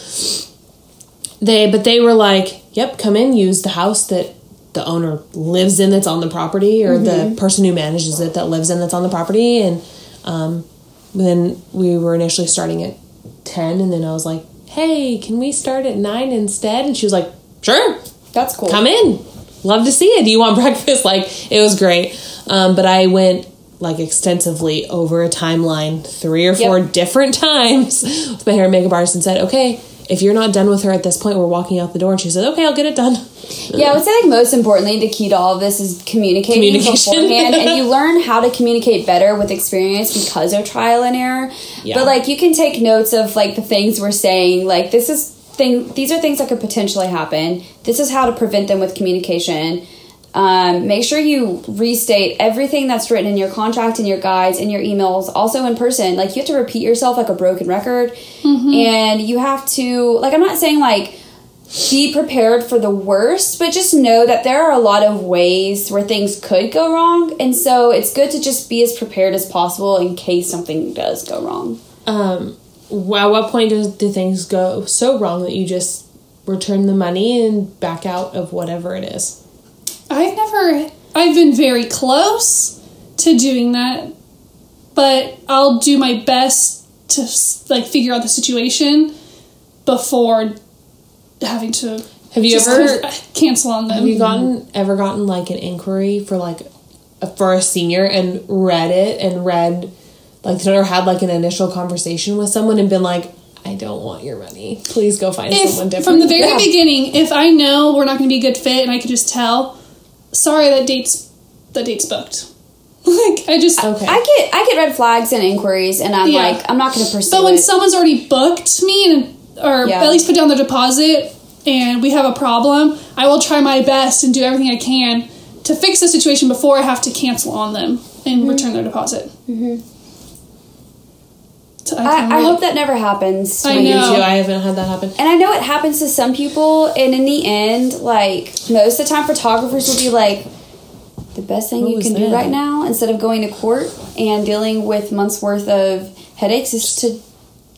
they But they were like, yep, come in, use the house that the owner lives in that's on the property, or mm-hmm. the person who manages it that lives in that's on the property. And um, then we were initially starting at ten, and then I was like, hey, can we start at nine instead? And she was like, sure. That's cool. Come in. Love to see it. Do you want breakfast? Like, it was great. Um, but I went... like extensively over a timeline three or four yep. different times with my hair and makeup artist and said, okay, if you're not done with her at this point, we're walking out the door. And she said, okay, I'll get it done. Yeah, I would say like most importantly, the key to all of this is communicating Communication. beforehand. And you learn how to communicate better with experience because of trial and error. Yeah. But like you can take notes of like the things we're saying, like this is thing, these are things that could potentially happen. This is how to prevent them with communication. Um, make sure you restate everything that's written in your contract, in your guides, in your emails, also in person. Like, you have to repeat yourself like a broken record. Mm-hmm. And you have to, like, I'm not saying, like, be prepared for the worst, but just know that there are a lot of ways where things could go wrong. And so it's good to just be as prepared as possible in case something does go wrong. Um, well, at what point do, do things go so wrong that you just return the money and back out of whatever it is? I've never, I've been very close to doing that, but I'll do my best to, like, figure out the situation before having to have you ever cancel on them. Have you gotten, ever gotten, like, an inquiry for, like, a, for a senior and read it and read, like, or had, like, an initial conversation with someone and been like, I don't want your money. Please go find if, someone different. From the very yeah. beginning, if I know we're not going to be a good fit and I can just tell... Sorry, that date's that date's booked. Like, I just... Okay. I get I get red flags and inquiries, and I'm yeah. like, I'm not going to pursue But when it. someone's already booked me, and or yeah. at least put down their deposit, and we have a problem, I will try my best and do everything I can to fix the situation before I have to cancel on them and mm-hmm. return their deposit. Mm-hmm. So I, I, I hope that never happens. I know. Me too. I haven't had that happen. And I know it happens to some people, and in the end, like, most of the time photographers will be like, the best thing what you can that? do right now, instead of going to court and dealing with months worth of headaches, is to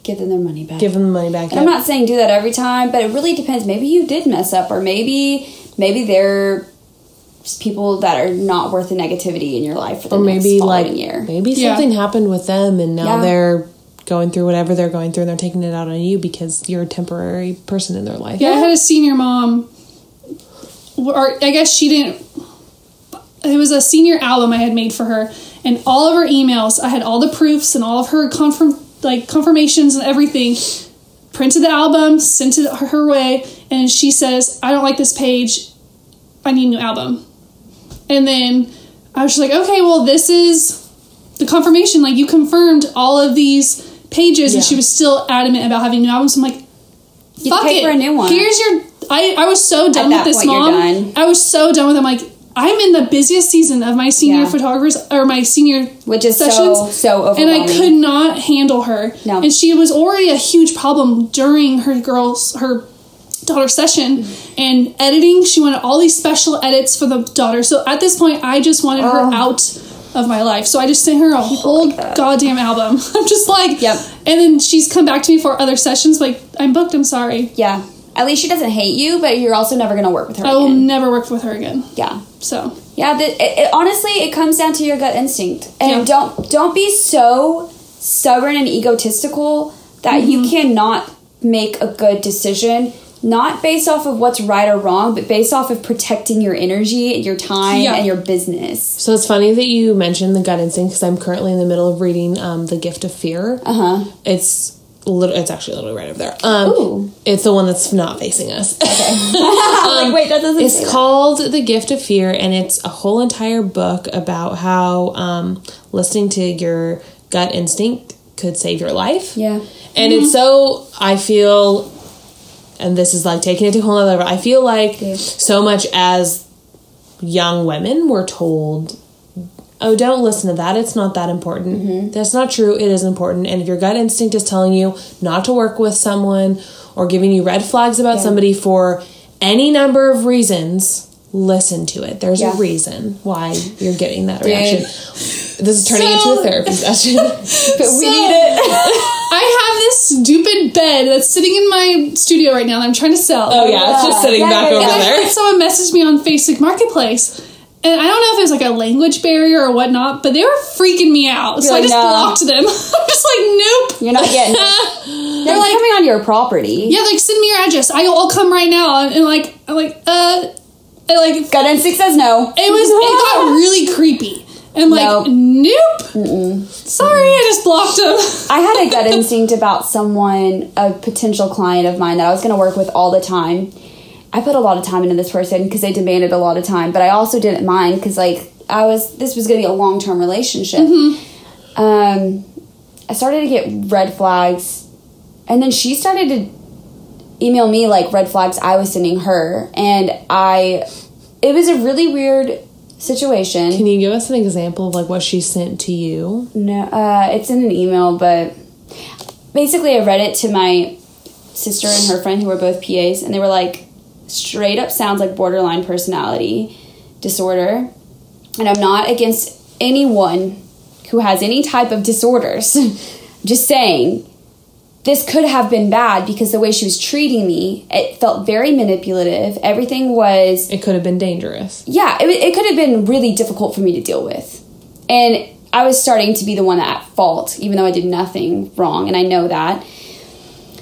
give them their money back. Give them the money back. And yep. I'm not saying do that every time, but it really depends. Maybe you did mess up, or maybe maybe they're... people that are not worth the negativity in your life for the or next maybe, following like, year. Maybe something yeah. happened with them, and now yeah. they're... going through whatever they're going through, and they're taking it out on you because you're a temporary person in their life. Yeah, I had a senior mom, or I guess she didn't, it was a senior album I had made for her, and all of her emails, I had all the proofs and all of her confirm, like confirmations and everything, printed the album, sent it her way, and she says, I don't like this page, I need a new album. And then I was just like, okay, well, this is the confirmation, like, you confirmed all of these pages, yeah. and she was still adamant about having new albums. I'm like, fuck it, for a new one. Here's your. I, I was so done with this, mom. I was so done with. I'm like, I'm in the busiest season of my senior yeah. photographers or my senior which is sessions, so so overwhelming, and I could not handle her. No, and she was already a huge problem during her girls her daughter session, mm-hmm. and editing. She wanted all these special edits for the daughter. So at this point, I just wanted oh. her out of my life. So I just sent her a People whole like goddamn album. I'm just like, yep. And then she's come back to me for other sessions, like, I'm booked, I'm sorry. Yeah. At least she doesn't hate you, but you're also never going to work with her I again. I will never work with her again. Yeah. So. Yeah, the, it, it, honestly, it comes down to your gut instinct. And yeah. don't don't be so stubborn and egotistical that mm-hmm. you cannot make a good decision not based off of what's right or wrong, but based off of protecting your energy and your time yeah. and your business. So it's funny that you mentioned the gut instinct, because I'm currently in the middle of reading um, The Gift of Fear. Uh-huh. It's... It's actually literally right over there. Um, Ooh. It's the one that's not facing us. Okay. um, like, wait, that doesn't. It's called that. The Gift of Fear, and it's a whole entire book about how um, listening to your gut instinct could save your life. Yeah. And mm-hmm. it's so, I feel, and this is like taking it to a whole other level, I feel like yeah. so much as young women we're told, oh, don't listen to that. It's not that important. Mm-hmm. That's not true. It is important. And if your gut instinct is telling you not to work with someone or giving you red flags about yeah. somebody for any number of reasons, listen to it. There's yeah. a reason why you're getting that reaction. This is turning so, into a therapy session. But so, we need it. I have this stupid bed that's sitting in my studio right now that I'm trying to sell. Oh, yeah. yeah. It's just sitting yeah, back yeah, over yeah. there. And someone messaged me on Facebook Marketplace. And I don't know if there's, like, a language barrier or whatnot, but they were freaking me out. You're so like, I just no. blocked them. I'm just like, nope. You're not getting it. They're like, coming on your property. Yeah, like, send me your address. I'll, I'll come right now. And, like, I'm like, uh, and like... Gut instinct says no. It was, it got really creepy. And, like, nope. nope. Mm-mm. Sorry, I just blocked them. I had a gut instinct about someone, a potential client of mine that I was going to work with all the time. I put a lot of time into this person because they demanded a lot of time, but I also didn't mind because, like, I was, this was going to be a long-term relationship. Mm-hmm. Um, I started to get red flags, and then she started to email me, like, red flags I was sending her, and I, it was a really weird situation. Can you give us an example of, like, what she sent to you? No, uh, it's in an email, but basically I read it to my sister and her friend who were both P As, and they were like, straight up sounds like borderline personality disorder, and I'm not against anyone who has any type of disorders. Just saying, this could have been bad because the way she was treating me, it felt very manipulative. Everything was... It could have been dangerous. Yeah, it, it could have been really difficult for me to deal with, and I was starting to be the one at fault, even though I did nothing wrong, and I know that.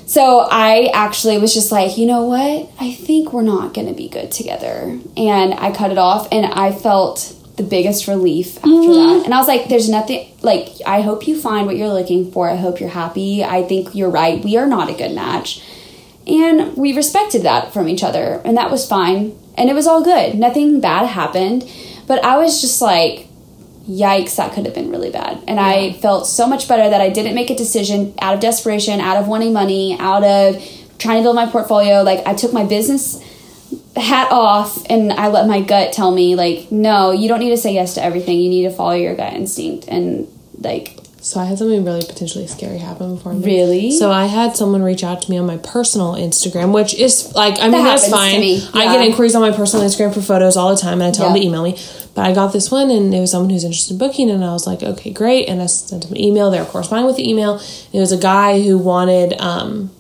So I actually was just like, you know what? I think we're not going to be good together. And I cut it off, and I felt the biggest relief after mm-hmm. that. And I was like, there's nothing, like, I hope you find what you're looking for. I hope you're happy. I think you're right. We are not a good match. And we respected that from each other, and that was fine. And it was all good. Nothing bad happened. But I was just like, yikes, that could have been really bad. And yeah. I felt so much better that I didn't make a decision out of desperation, out of wanting money, out of trying to build my portfolio. Like, I took my business hat off and I let my gut tell me, like, no, you don't need to say yes to everything. You need to follow your gut instinct. And, like... So I had something really potentially scary happen before me. Really? So I had someone reach out to me on my personal Instagram, which is, like, I mean, that that's fine. Yeah. I get inquiries on my personal Instagram for photos all the time, and I tell yeah. them to email me. But I got this one, and it was someone who's interested in booking, and I was like, okay, great. And I sent them an email. They were corresponding with the email. And it was a guy who wanted, um,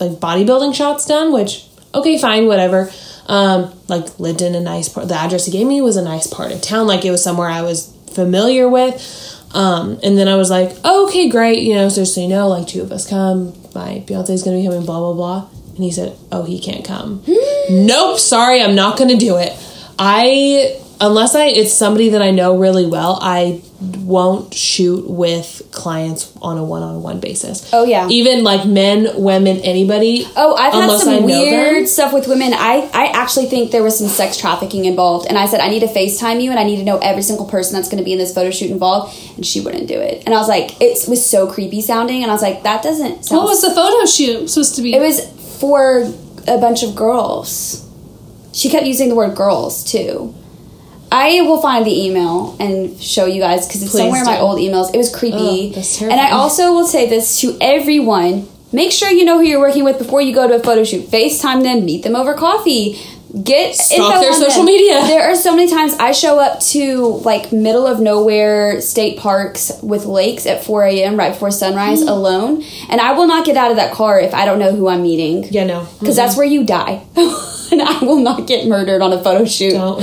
like, bodybuilding shots done, which, okay, fine, whatever. Um, like, lived in a nice part. The address he gave me was a nice part of town. Like, it was somewhere I was familiar with. Um, and then I was like, oh, okay, great. You know, so just so you know, like, two of us come, my fiance's going to be coming, blah, blah, blah. And he said, oh, he can't come. Nope. Sorry. I'm not going to do it. I, unless I, it's somebody that I know really well, I won't shoot with clients on a one-on-one basis. Oh yeah. Even like men, women, anybody. Oh, I've had some I weird stuff with women. I, I actually think there was some sex trafficking involved, and I said, I need to FaceTime you, and I need to know every single person that's going to be in this photo shoot involved, and she wouldn't do it. And I was like, it was so creepy sounding, and I was like, that doesn't sound... What was the photo shoot supposed to be? It was for a bunch of girls. She kept using the word girls too. I will find the email and show you guys, because it's Please somewhere do. in my old emails. It was creepy. Ugh, that's terrible. And I also will say this to everyone. Make sure you know who you're working with before you go to a photo shoot. FaceTime them. Meet them over coffee. Get Stalk info their on social them. media. There are so many times I show up to, like, middle of nowhere state parks with lakes at four a.m. right before sunrise mm-hmm. alone. And I will not get out of that car if I don't know who I'm meeting. Yeah, no. Because mm-hmm. that's where you die. And I will not get murdered on a photo shoot. Don't.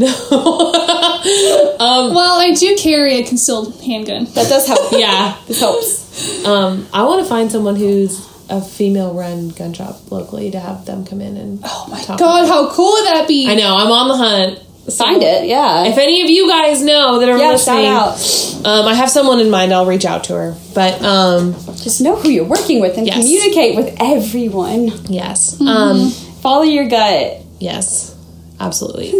No. um, well, I do carry a concealed handgun. That does help. Yeah. This helps. Um, I want to find someone who's a female-run gun shop locally to have them come in and oh my talk god, how cool would that be? I know. I'm on the hunt. Find it, yeah. If any of you guys know that are yeah, listening, shout out. Um, I have someone in mind. I'll reach out to her, but um, just know who you're working with and yes. communicate with everyone. Yes. Mm-hmm. Um, follow your gut. Yes. Absolutely.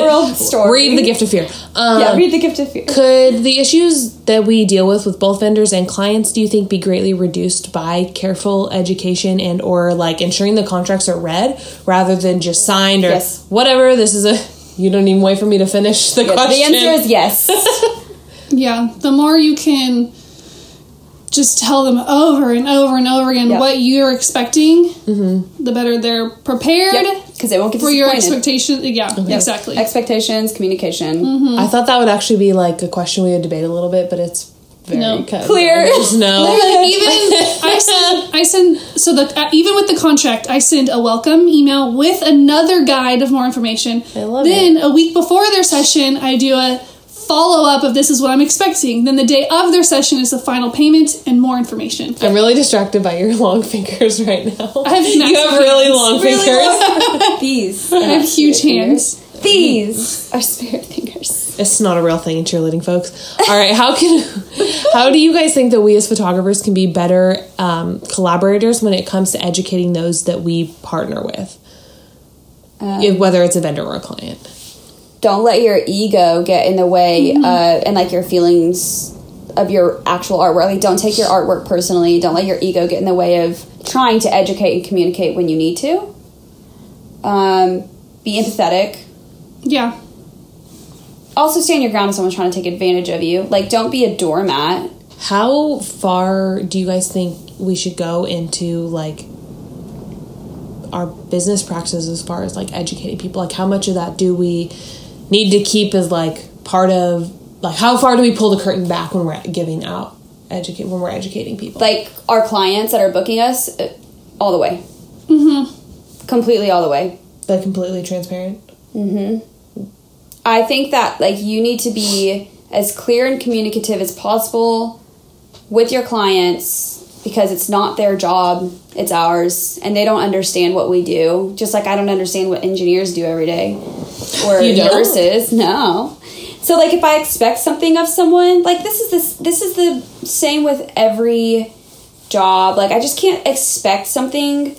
World story. Read The Gift of Fear. Um, yeah, read The Gift of Fear. Could the issues that we deal with with both vendors and clients, do you think, be greatly reduced by careful education and or like ensuring the contracts are read rather than just signed or yes. whatever? This is a, you don't even wait for me to finish the yes, question. The answer is yes. Yeah. The more you can just tell them over and over and over again yep. what you're expecting, mm-hmm. the better they're prepared. Yep. Because it won't get for your expectations. Yeah, okay. Exactly. Expectations, communication. Mm-hmm. I thought that would actually be like a question we would debate a little bit, but it's very no. clear. There's no. Even I send, I send so that uh, even with the contract, I send a welcome email with another guide of more information. I love then, it. Then a week before their session, I do a follow-up of this is what I'm expecting. Then the day of their session is the final payment and more information. I'm really distracted by your long fingers right now. I have you have really hands. long really fingers. Long. These. I have huge hands. Fingers. These are spirit fingers. It's not a real thing in cheerleading, folks. All right, how can, how do you guys think that we as photographers can be better um, collaborators when it comes to educating those that we partner with, um, if, whether it's a vendor or a client? Don't let your ego get in the way mm-hmm. uh, and, like, your feelings of your actual artwork. Like, don't take your artwork personally. Don't let your ego get in the way of trying to educate and communicate when you need to. Um, be empathetic. Yeah. Also, stand your ground when someone's trying to take advantage of you. Like, don't be a doormat. How far do you guys think we should go into, like, our business practices as far as, like, educating people? Like, how much of that do we need to keep as, like, part of, like, how far do we pull the curtain back when we're giving out educate when we're educating people, like our clients that are booking us, all the way mm-hmm. completely all the way, like completely transparent? Mm-hmm. I think that, like, you need to be as clear and communicative as possible with your clients, because it's not their job, it's ours, and they don't understand what we do. Just like I don't understand what engineers do every day, or you don't? Nurses. No. So, like, if I expect something of someone, like, this is this this is the same with every job. Like, I just can't expect something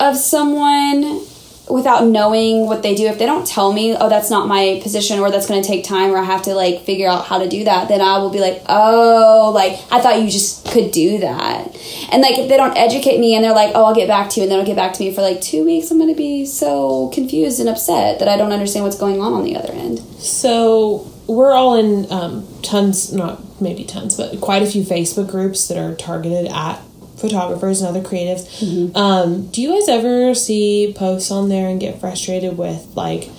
of someone without knowing what they do. If they don't tell me, oh, that's not my position, or that's going to take time, or I have to, like, figure out how to do that, then I will be like, oh, like, I thought you just could do that. And, like, if they don't educate me and they're like, oh, I'll get back to you, and they don't get back to me for, like, two weeks, I'm going to be so confused and upset that I don't understand what's going on on the other end. So we're all in um, tons, not maybe tons, but quite a few Facebook groups that are targeted at photographers and other creatives. Mm-hmm. Um, do you guys ever see posts on there and get frustrated with, like,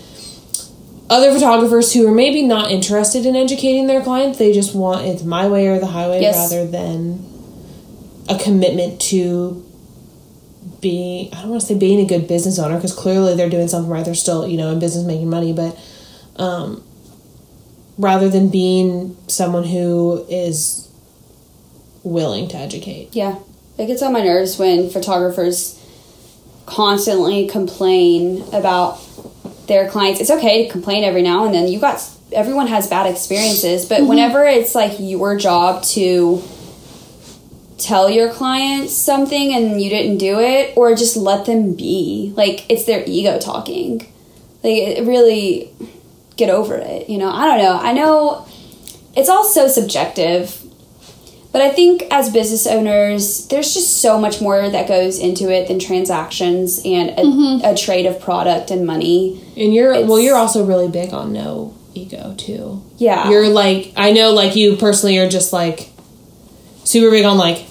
other photographers who are maybe not interested in educating their clients? They just want it's my way or the highway, yes. rather than a commitment to being, I don't want to say being a good business owner, because clearly they're doing something right. They're still, you know, in business making money, but um, rather than being someone who is willing to educate. Yeah. It gets on my nerves when photographers constantly complain about their clients. It's okay to complain every now and then. You got everyone has bad experiences, but mm-hmm. whenever it's, like, your job to tell your clients something and you didn't do it, or just let them be, like, it's their ego talking. Like, it really, get over it. You know, I don't know. I know it's all so subjective. But I think as business owners, there's just so much more that goes into it than transactions and a, mm-hmm. a trade of product and money. And you're, it's, well, you're also really big on no ego, too. Yeah. You're like, I know, like, you personally are just, like, super big on, like,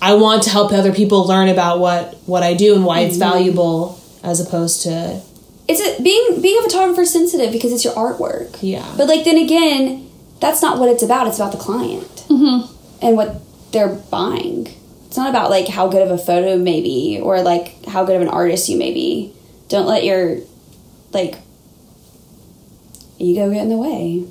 I want to help other people learn about what, what I do and why mm-hmm. it's valuable, as opposed to... It's a, being, being a photographer sensitive because it's your artwork. Yeah. But, like, then again, that's not what it's about. It's about the client. Mm-hmm. And what they're buying. It's not about, like, how good of a photo maybe, or, like, how good of an artist you may be. Don't let your, like, ego get in the way.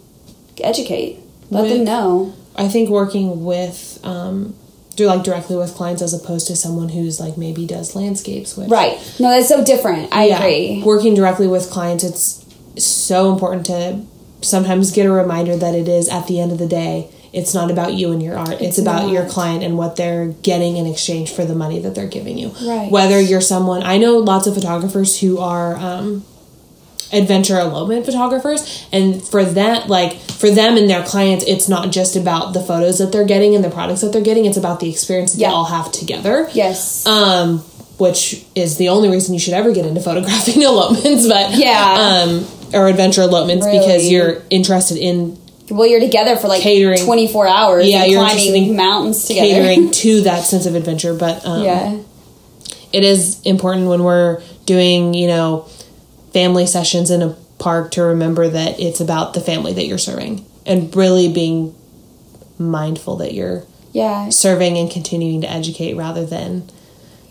Educate. Let with, them know. I think working with um, do like directly with clients as opposed to someone who's like maybe does landscapes with. Right. No, that's so different. I yeah. agree. Working directly with clients, it's so important to sometimes get a reminder that it is, at the end of the day, it's not about you and your art. It's, it's about not. your client and what they're getting in exchange for the money that they're giving you. Right. Whether you're someone, I know lots of photographers who are um, adventure elopement photographers, and for that, like for them and their clients, it's not just about the photos that they're getting and the products that they're getting. It's about the experience that yeah. they all have together. Yes. Um, which is the only reason you should ever get into photographing elopements, but yeah. Um, or adventure elopements really. because you're interested in. Well, you're together for like catering, twenty-four hours yeah, and you're climbing mountains together. Catering to that sense of adventure. But um, yeah. it is important when we're doing, you know, family sessions in a park to remember that it's about the family that you're serving and really being mindful that you're yeah. serving and continuing to educate rather than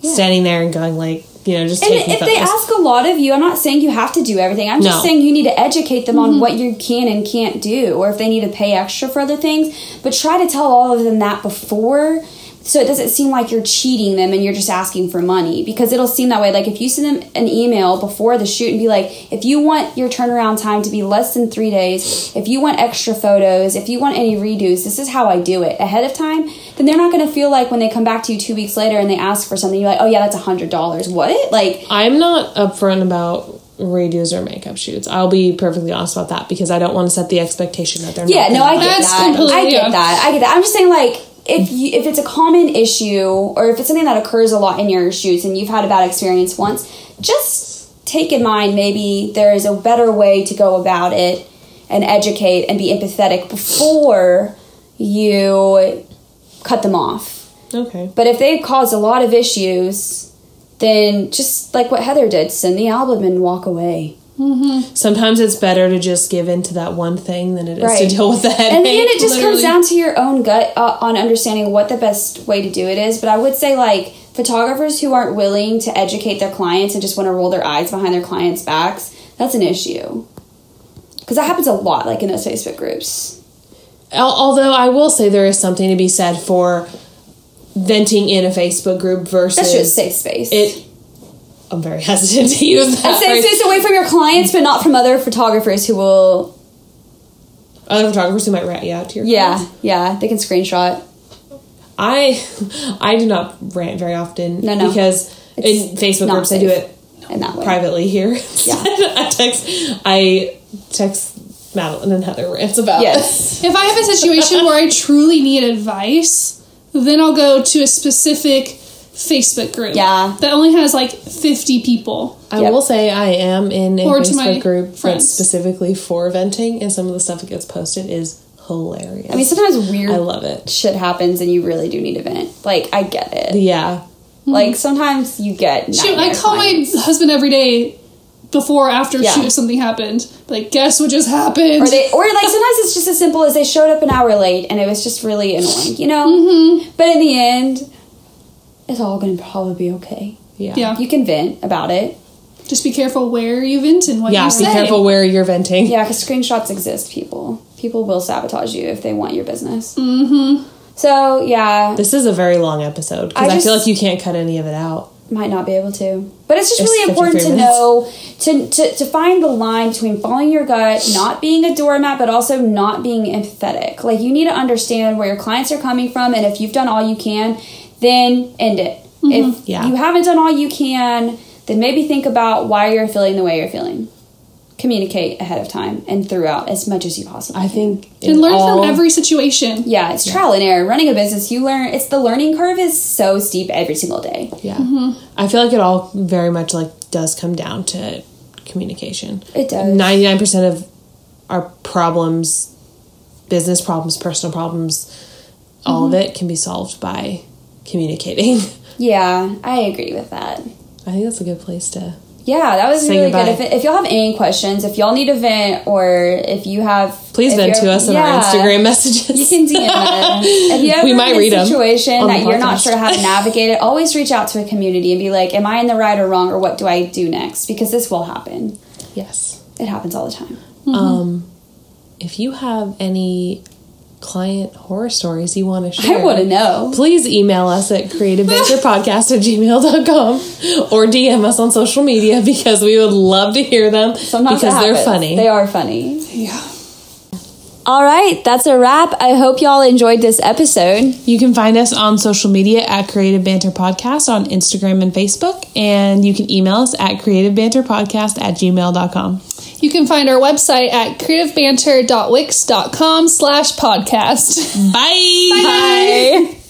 yeah. standing there and going like, you know, just and if photos. They ask a lot of you, I'm not saying you have to do everything. I'm no. just saying you need to educate them mm-hmm. on what you can and can't do, or if they need to pay extra for other things. But try to tell all of them that before, so it doesn't seem like you're cheating them and you're just asking for money, because it'll seem that way. Like if you send them an email before the shoot and be like, if you want your turnaround time to be less than three days, if you want extra photos, if you want any redos, this is how I do it ahead of time. Then they're not going to feel like when they come back to you two weeks later and they ask for something, you're like, oh yeah, that's a hundred dollars. What? Like, I'm not upfront about redos or makeup shoots. I'll be perfectly honest about that because I don't want to set the expectation that they're yeah, not. Yeah, no, I get that's that. I get yeah. that. I get that. I'm just saying like, If you, if it's a common issue or if it's something that occurs a lot in your shoots and you've had a bad experience once, just take in mind maybe there is a better way to go about it and educate and be empathetic before you cut them off. Okay. But if they've caused a lot of issues, then just like what Heather did, send the album and walk away. Mm-hmm. Sometimes it's better to just give in to that one thing than it is right. to deal with the headache. And then it just literally. comes down to your own gut uh, on understanding what the best way to do it is. But I would say like photographers who aren't willing to educate their clients and just want to roll their eyes behind their clients' backs, that's an issue. Because that happens a lot, like in those Facebook groups. Although I will say there is something to be said for venting in a Facebook group versus... That's just safe space. It, I'm very hesitant to use that. Safe space away from your clients, but not from other photographers who will... Other photographers who might rat you out to your yeah, clients. Yeah, yeah. They can screenshot. I I do not rant very often. No, no. Because it's in Facebook groups, I do it in that way. Privately here. Yeah. I text... I text... Madeline and Heather rants about yes. this. If I have a situation where I truly need advice, then I'll go to a specific Facebook group. Yeah. That only has like fifty people. I yep. will say I am in a or Facebook group friends. That's specifically for venting, and some of the stuff that gets posted is hilarious. I mean, sometimes weird I love it. shit happens and you really do need to vent. Like, I get it. Yeah. Mm-hmm. Like, sometimes you get... Shoot, I call clients. my husband every day before or after yeah. shoot, something happened. Like, guess what just happened? Or, they, or like, sometimes it's just as simple as they showed up an hour late and it was just really annoying, you know? Mm-hmm. But in the end, it's all going to probably be okay. Yeah. yeah. You can vent about it. Just be careful where you vent and what yeah, you say. Yeah, be careful where you're venting. Yeah, because screenshots exist, people. People will sabotage you if they want your business. Mm-hmm. So, yeah. This is a very long episode because I, I feel like you can't cut any of it out. Might not be able to. But it's just it's really important to know, to, to, to find the line between following your gut, not being a doormat, but also not being empathetic. Like, you need to understand where your clients are coming from, and if you've done all you can, then end it. Mm-hmm. If yeah. you haven't done all you can, then maybe think about why you're feeling the way you're feeling. Communicate ahead of time and throughout as much as you possibly can. I think and learn all, from every situation. Yeah, it's yeah. trial and error. Running a business, you learn. It's the learning curve is so steep every single day. Yeah, mm-hmm. I feel like it all very much like does come down to communication. It does. ninety-nine percent of our problems, business problems, personal problems, mm-hmm. all of it can be solved by communicating. Yeah, I agree with that. I think that's a good place to yeah that was really goodbye. good. If, if y'all have any questions, if y'all need a vent, or if you have please vent to us on yeah, our Instagram messages. You can D M us. If you ever we might in read a situation that you're not sure how to navigate it, always reach out to a community and be like, am I in the right or wrong, or what do I do next? Because this will happen. Yes, it happens all the time. Mm-hmm. Um if you have any client horror stories you want to share, I want to know. Please email us at creative banter podcast at gmail dot com or D M us on social media because we would love to hear them. Sometimes because they're funny. They are funny. Yeah. All right, that's a wrap. I hope y'all enjoyed this episode. You can find us on social media at Creative Banter Podcast on Instagram and Facebook, and you can email us at creative banter podcast at gmail dot com. You can find our website at creative banter dot wix dot com slash podcast. Bye. Bye. Bye.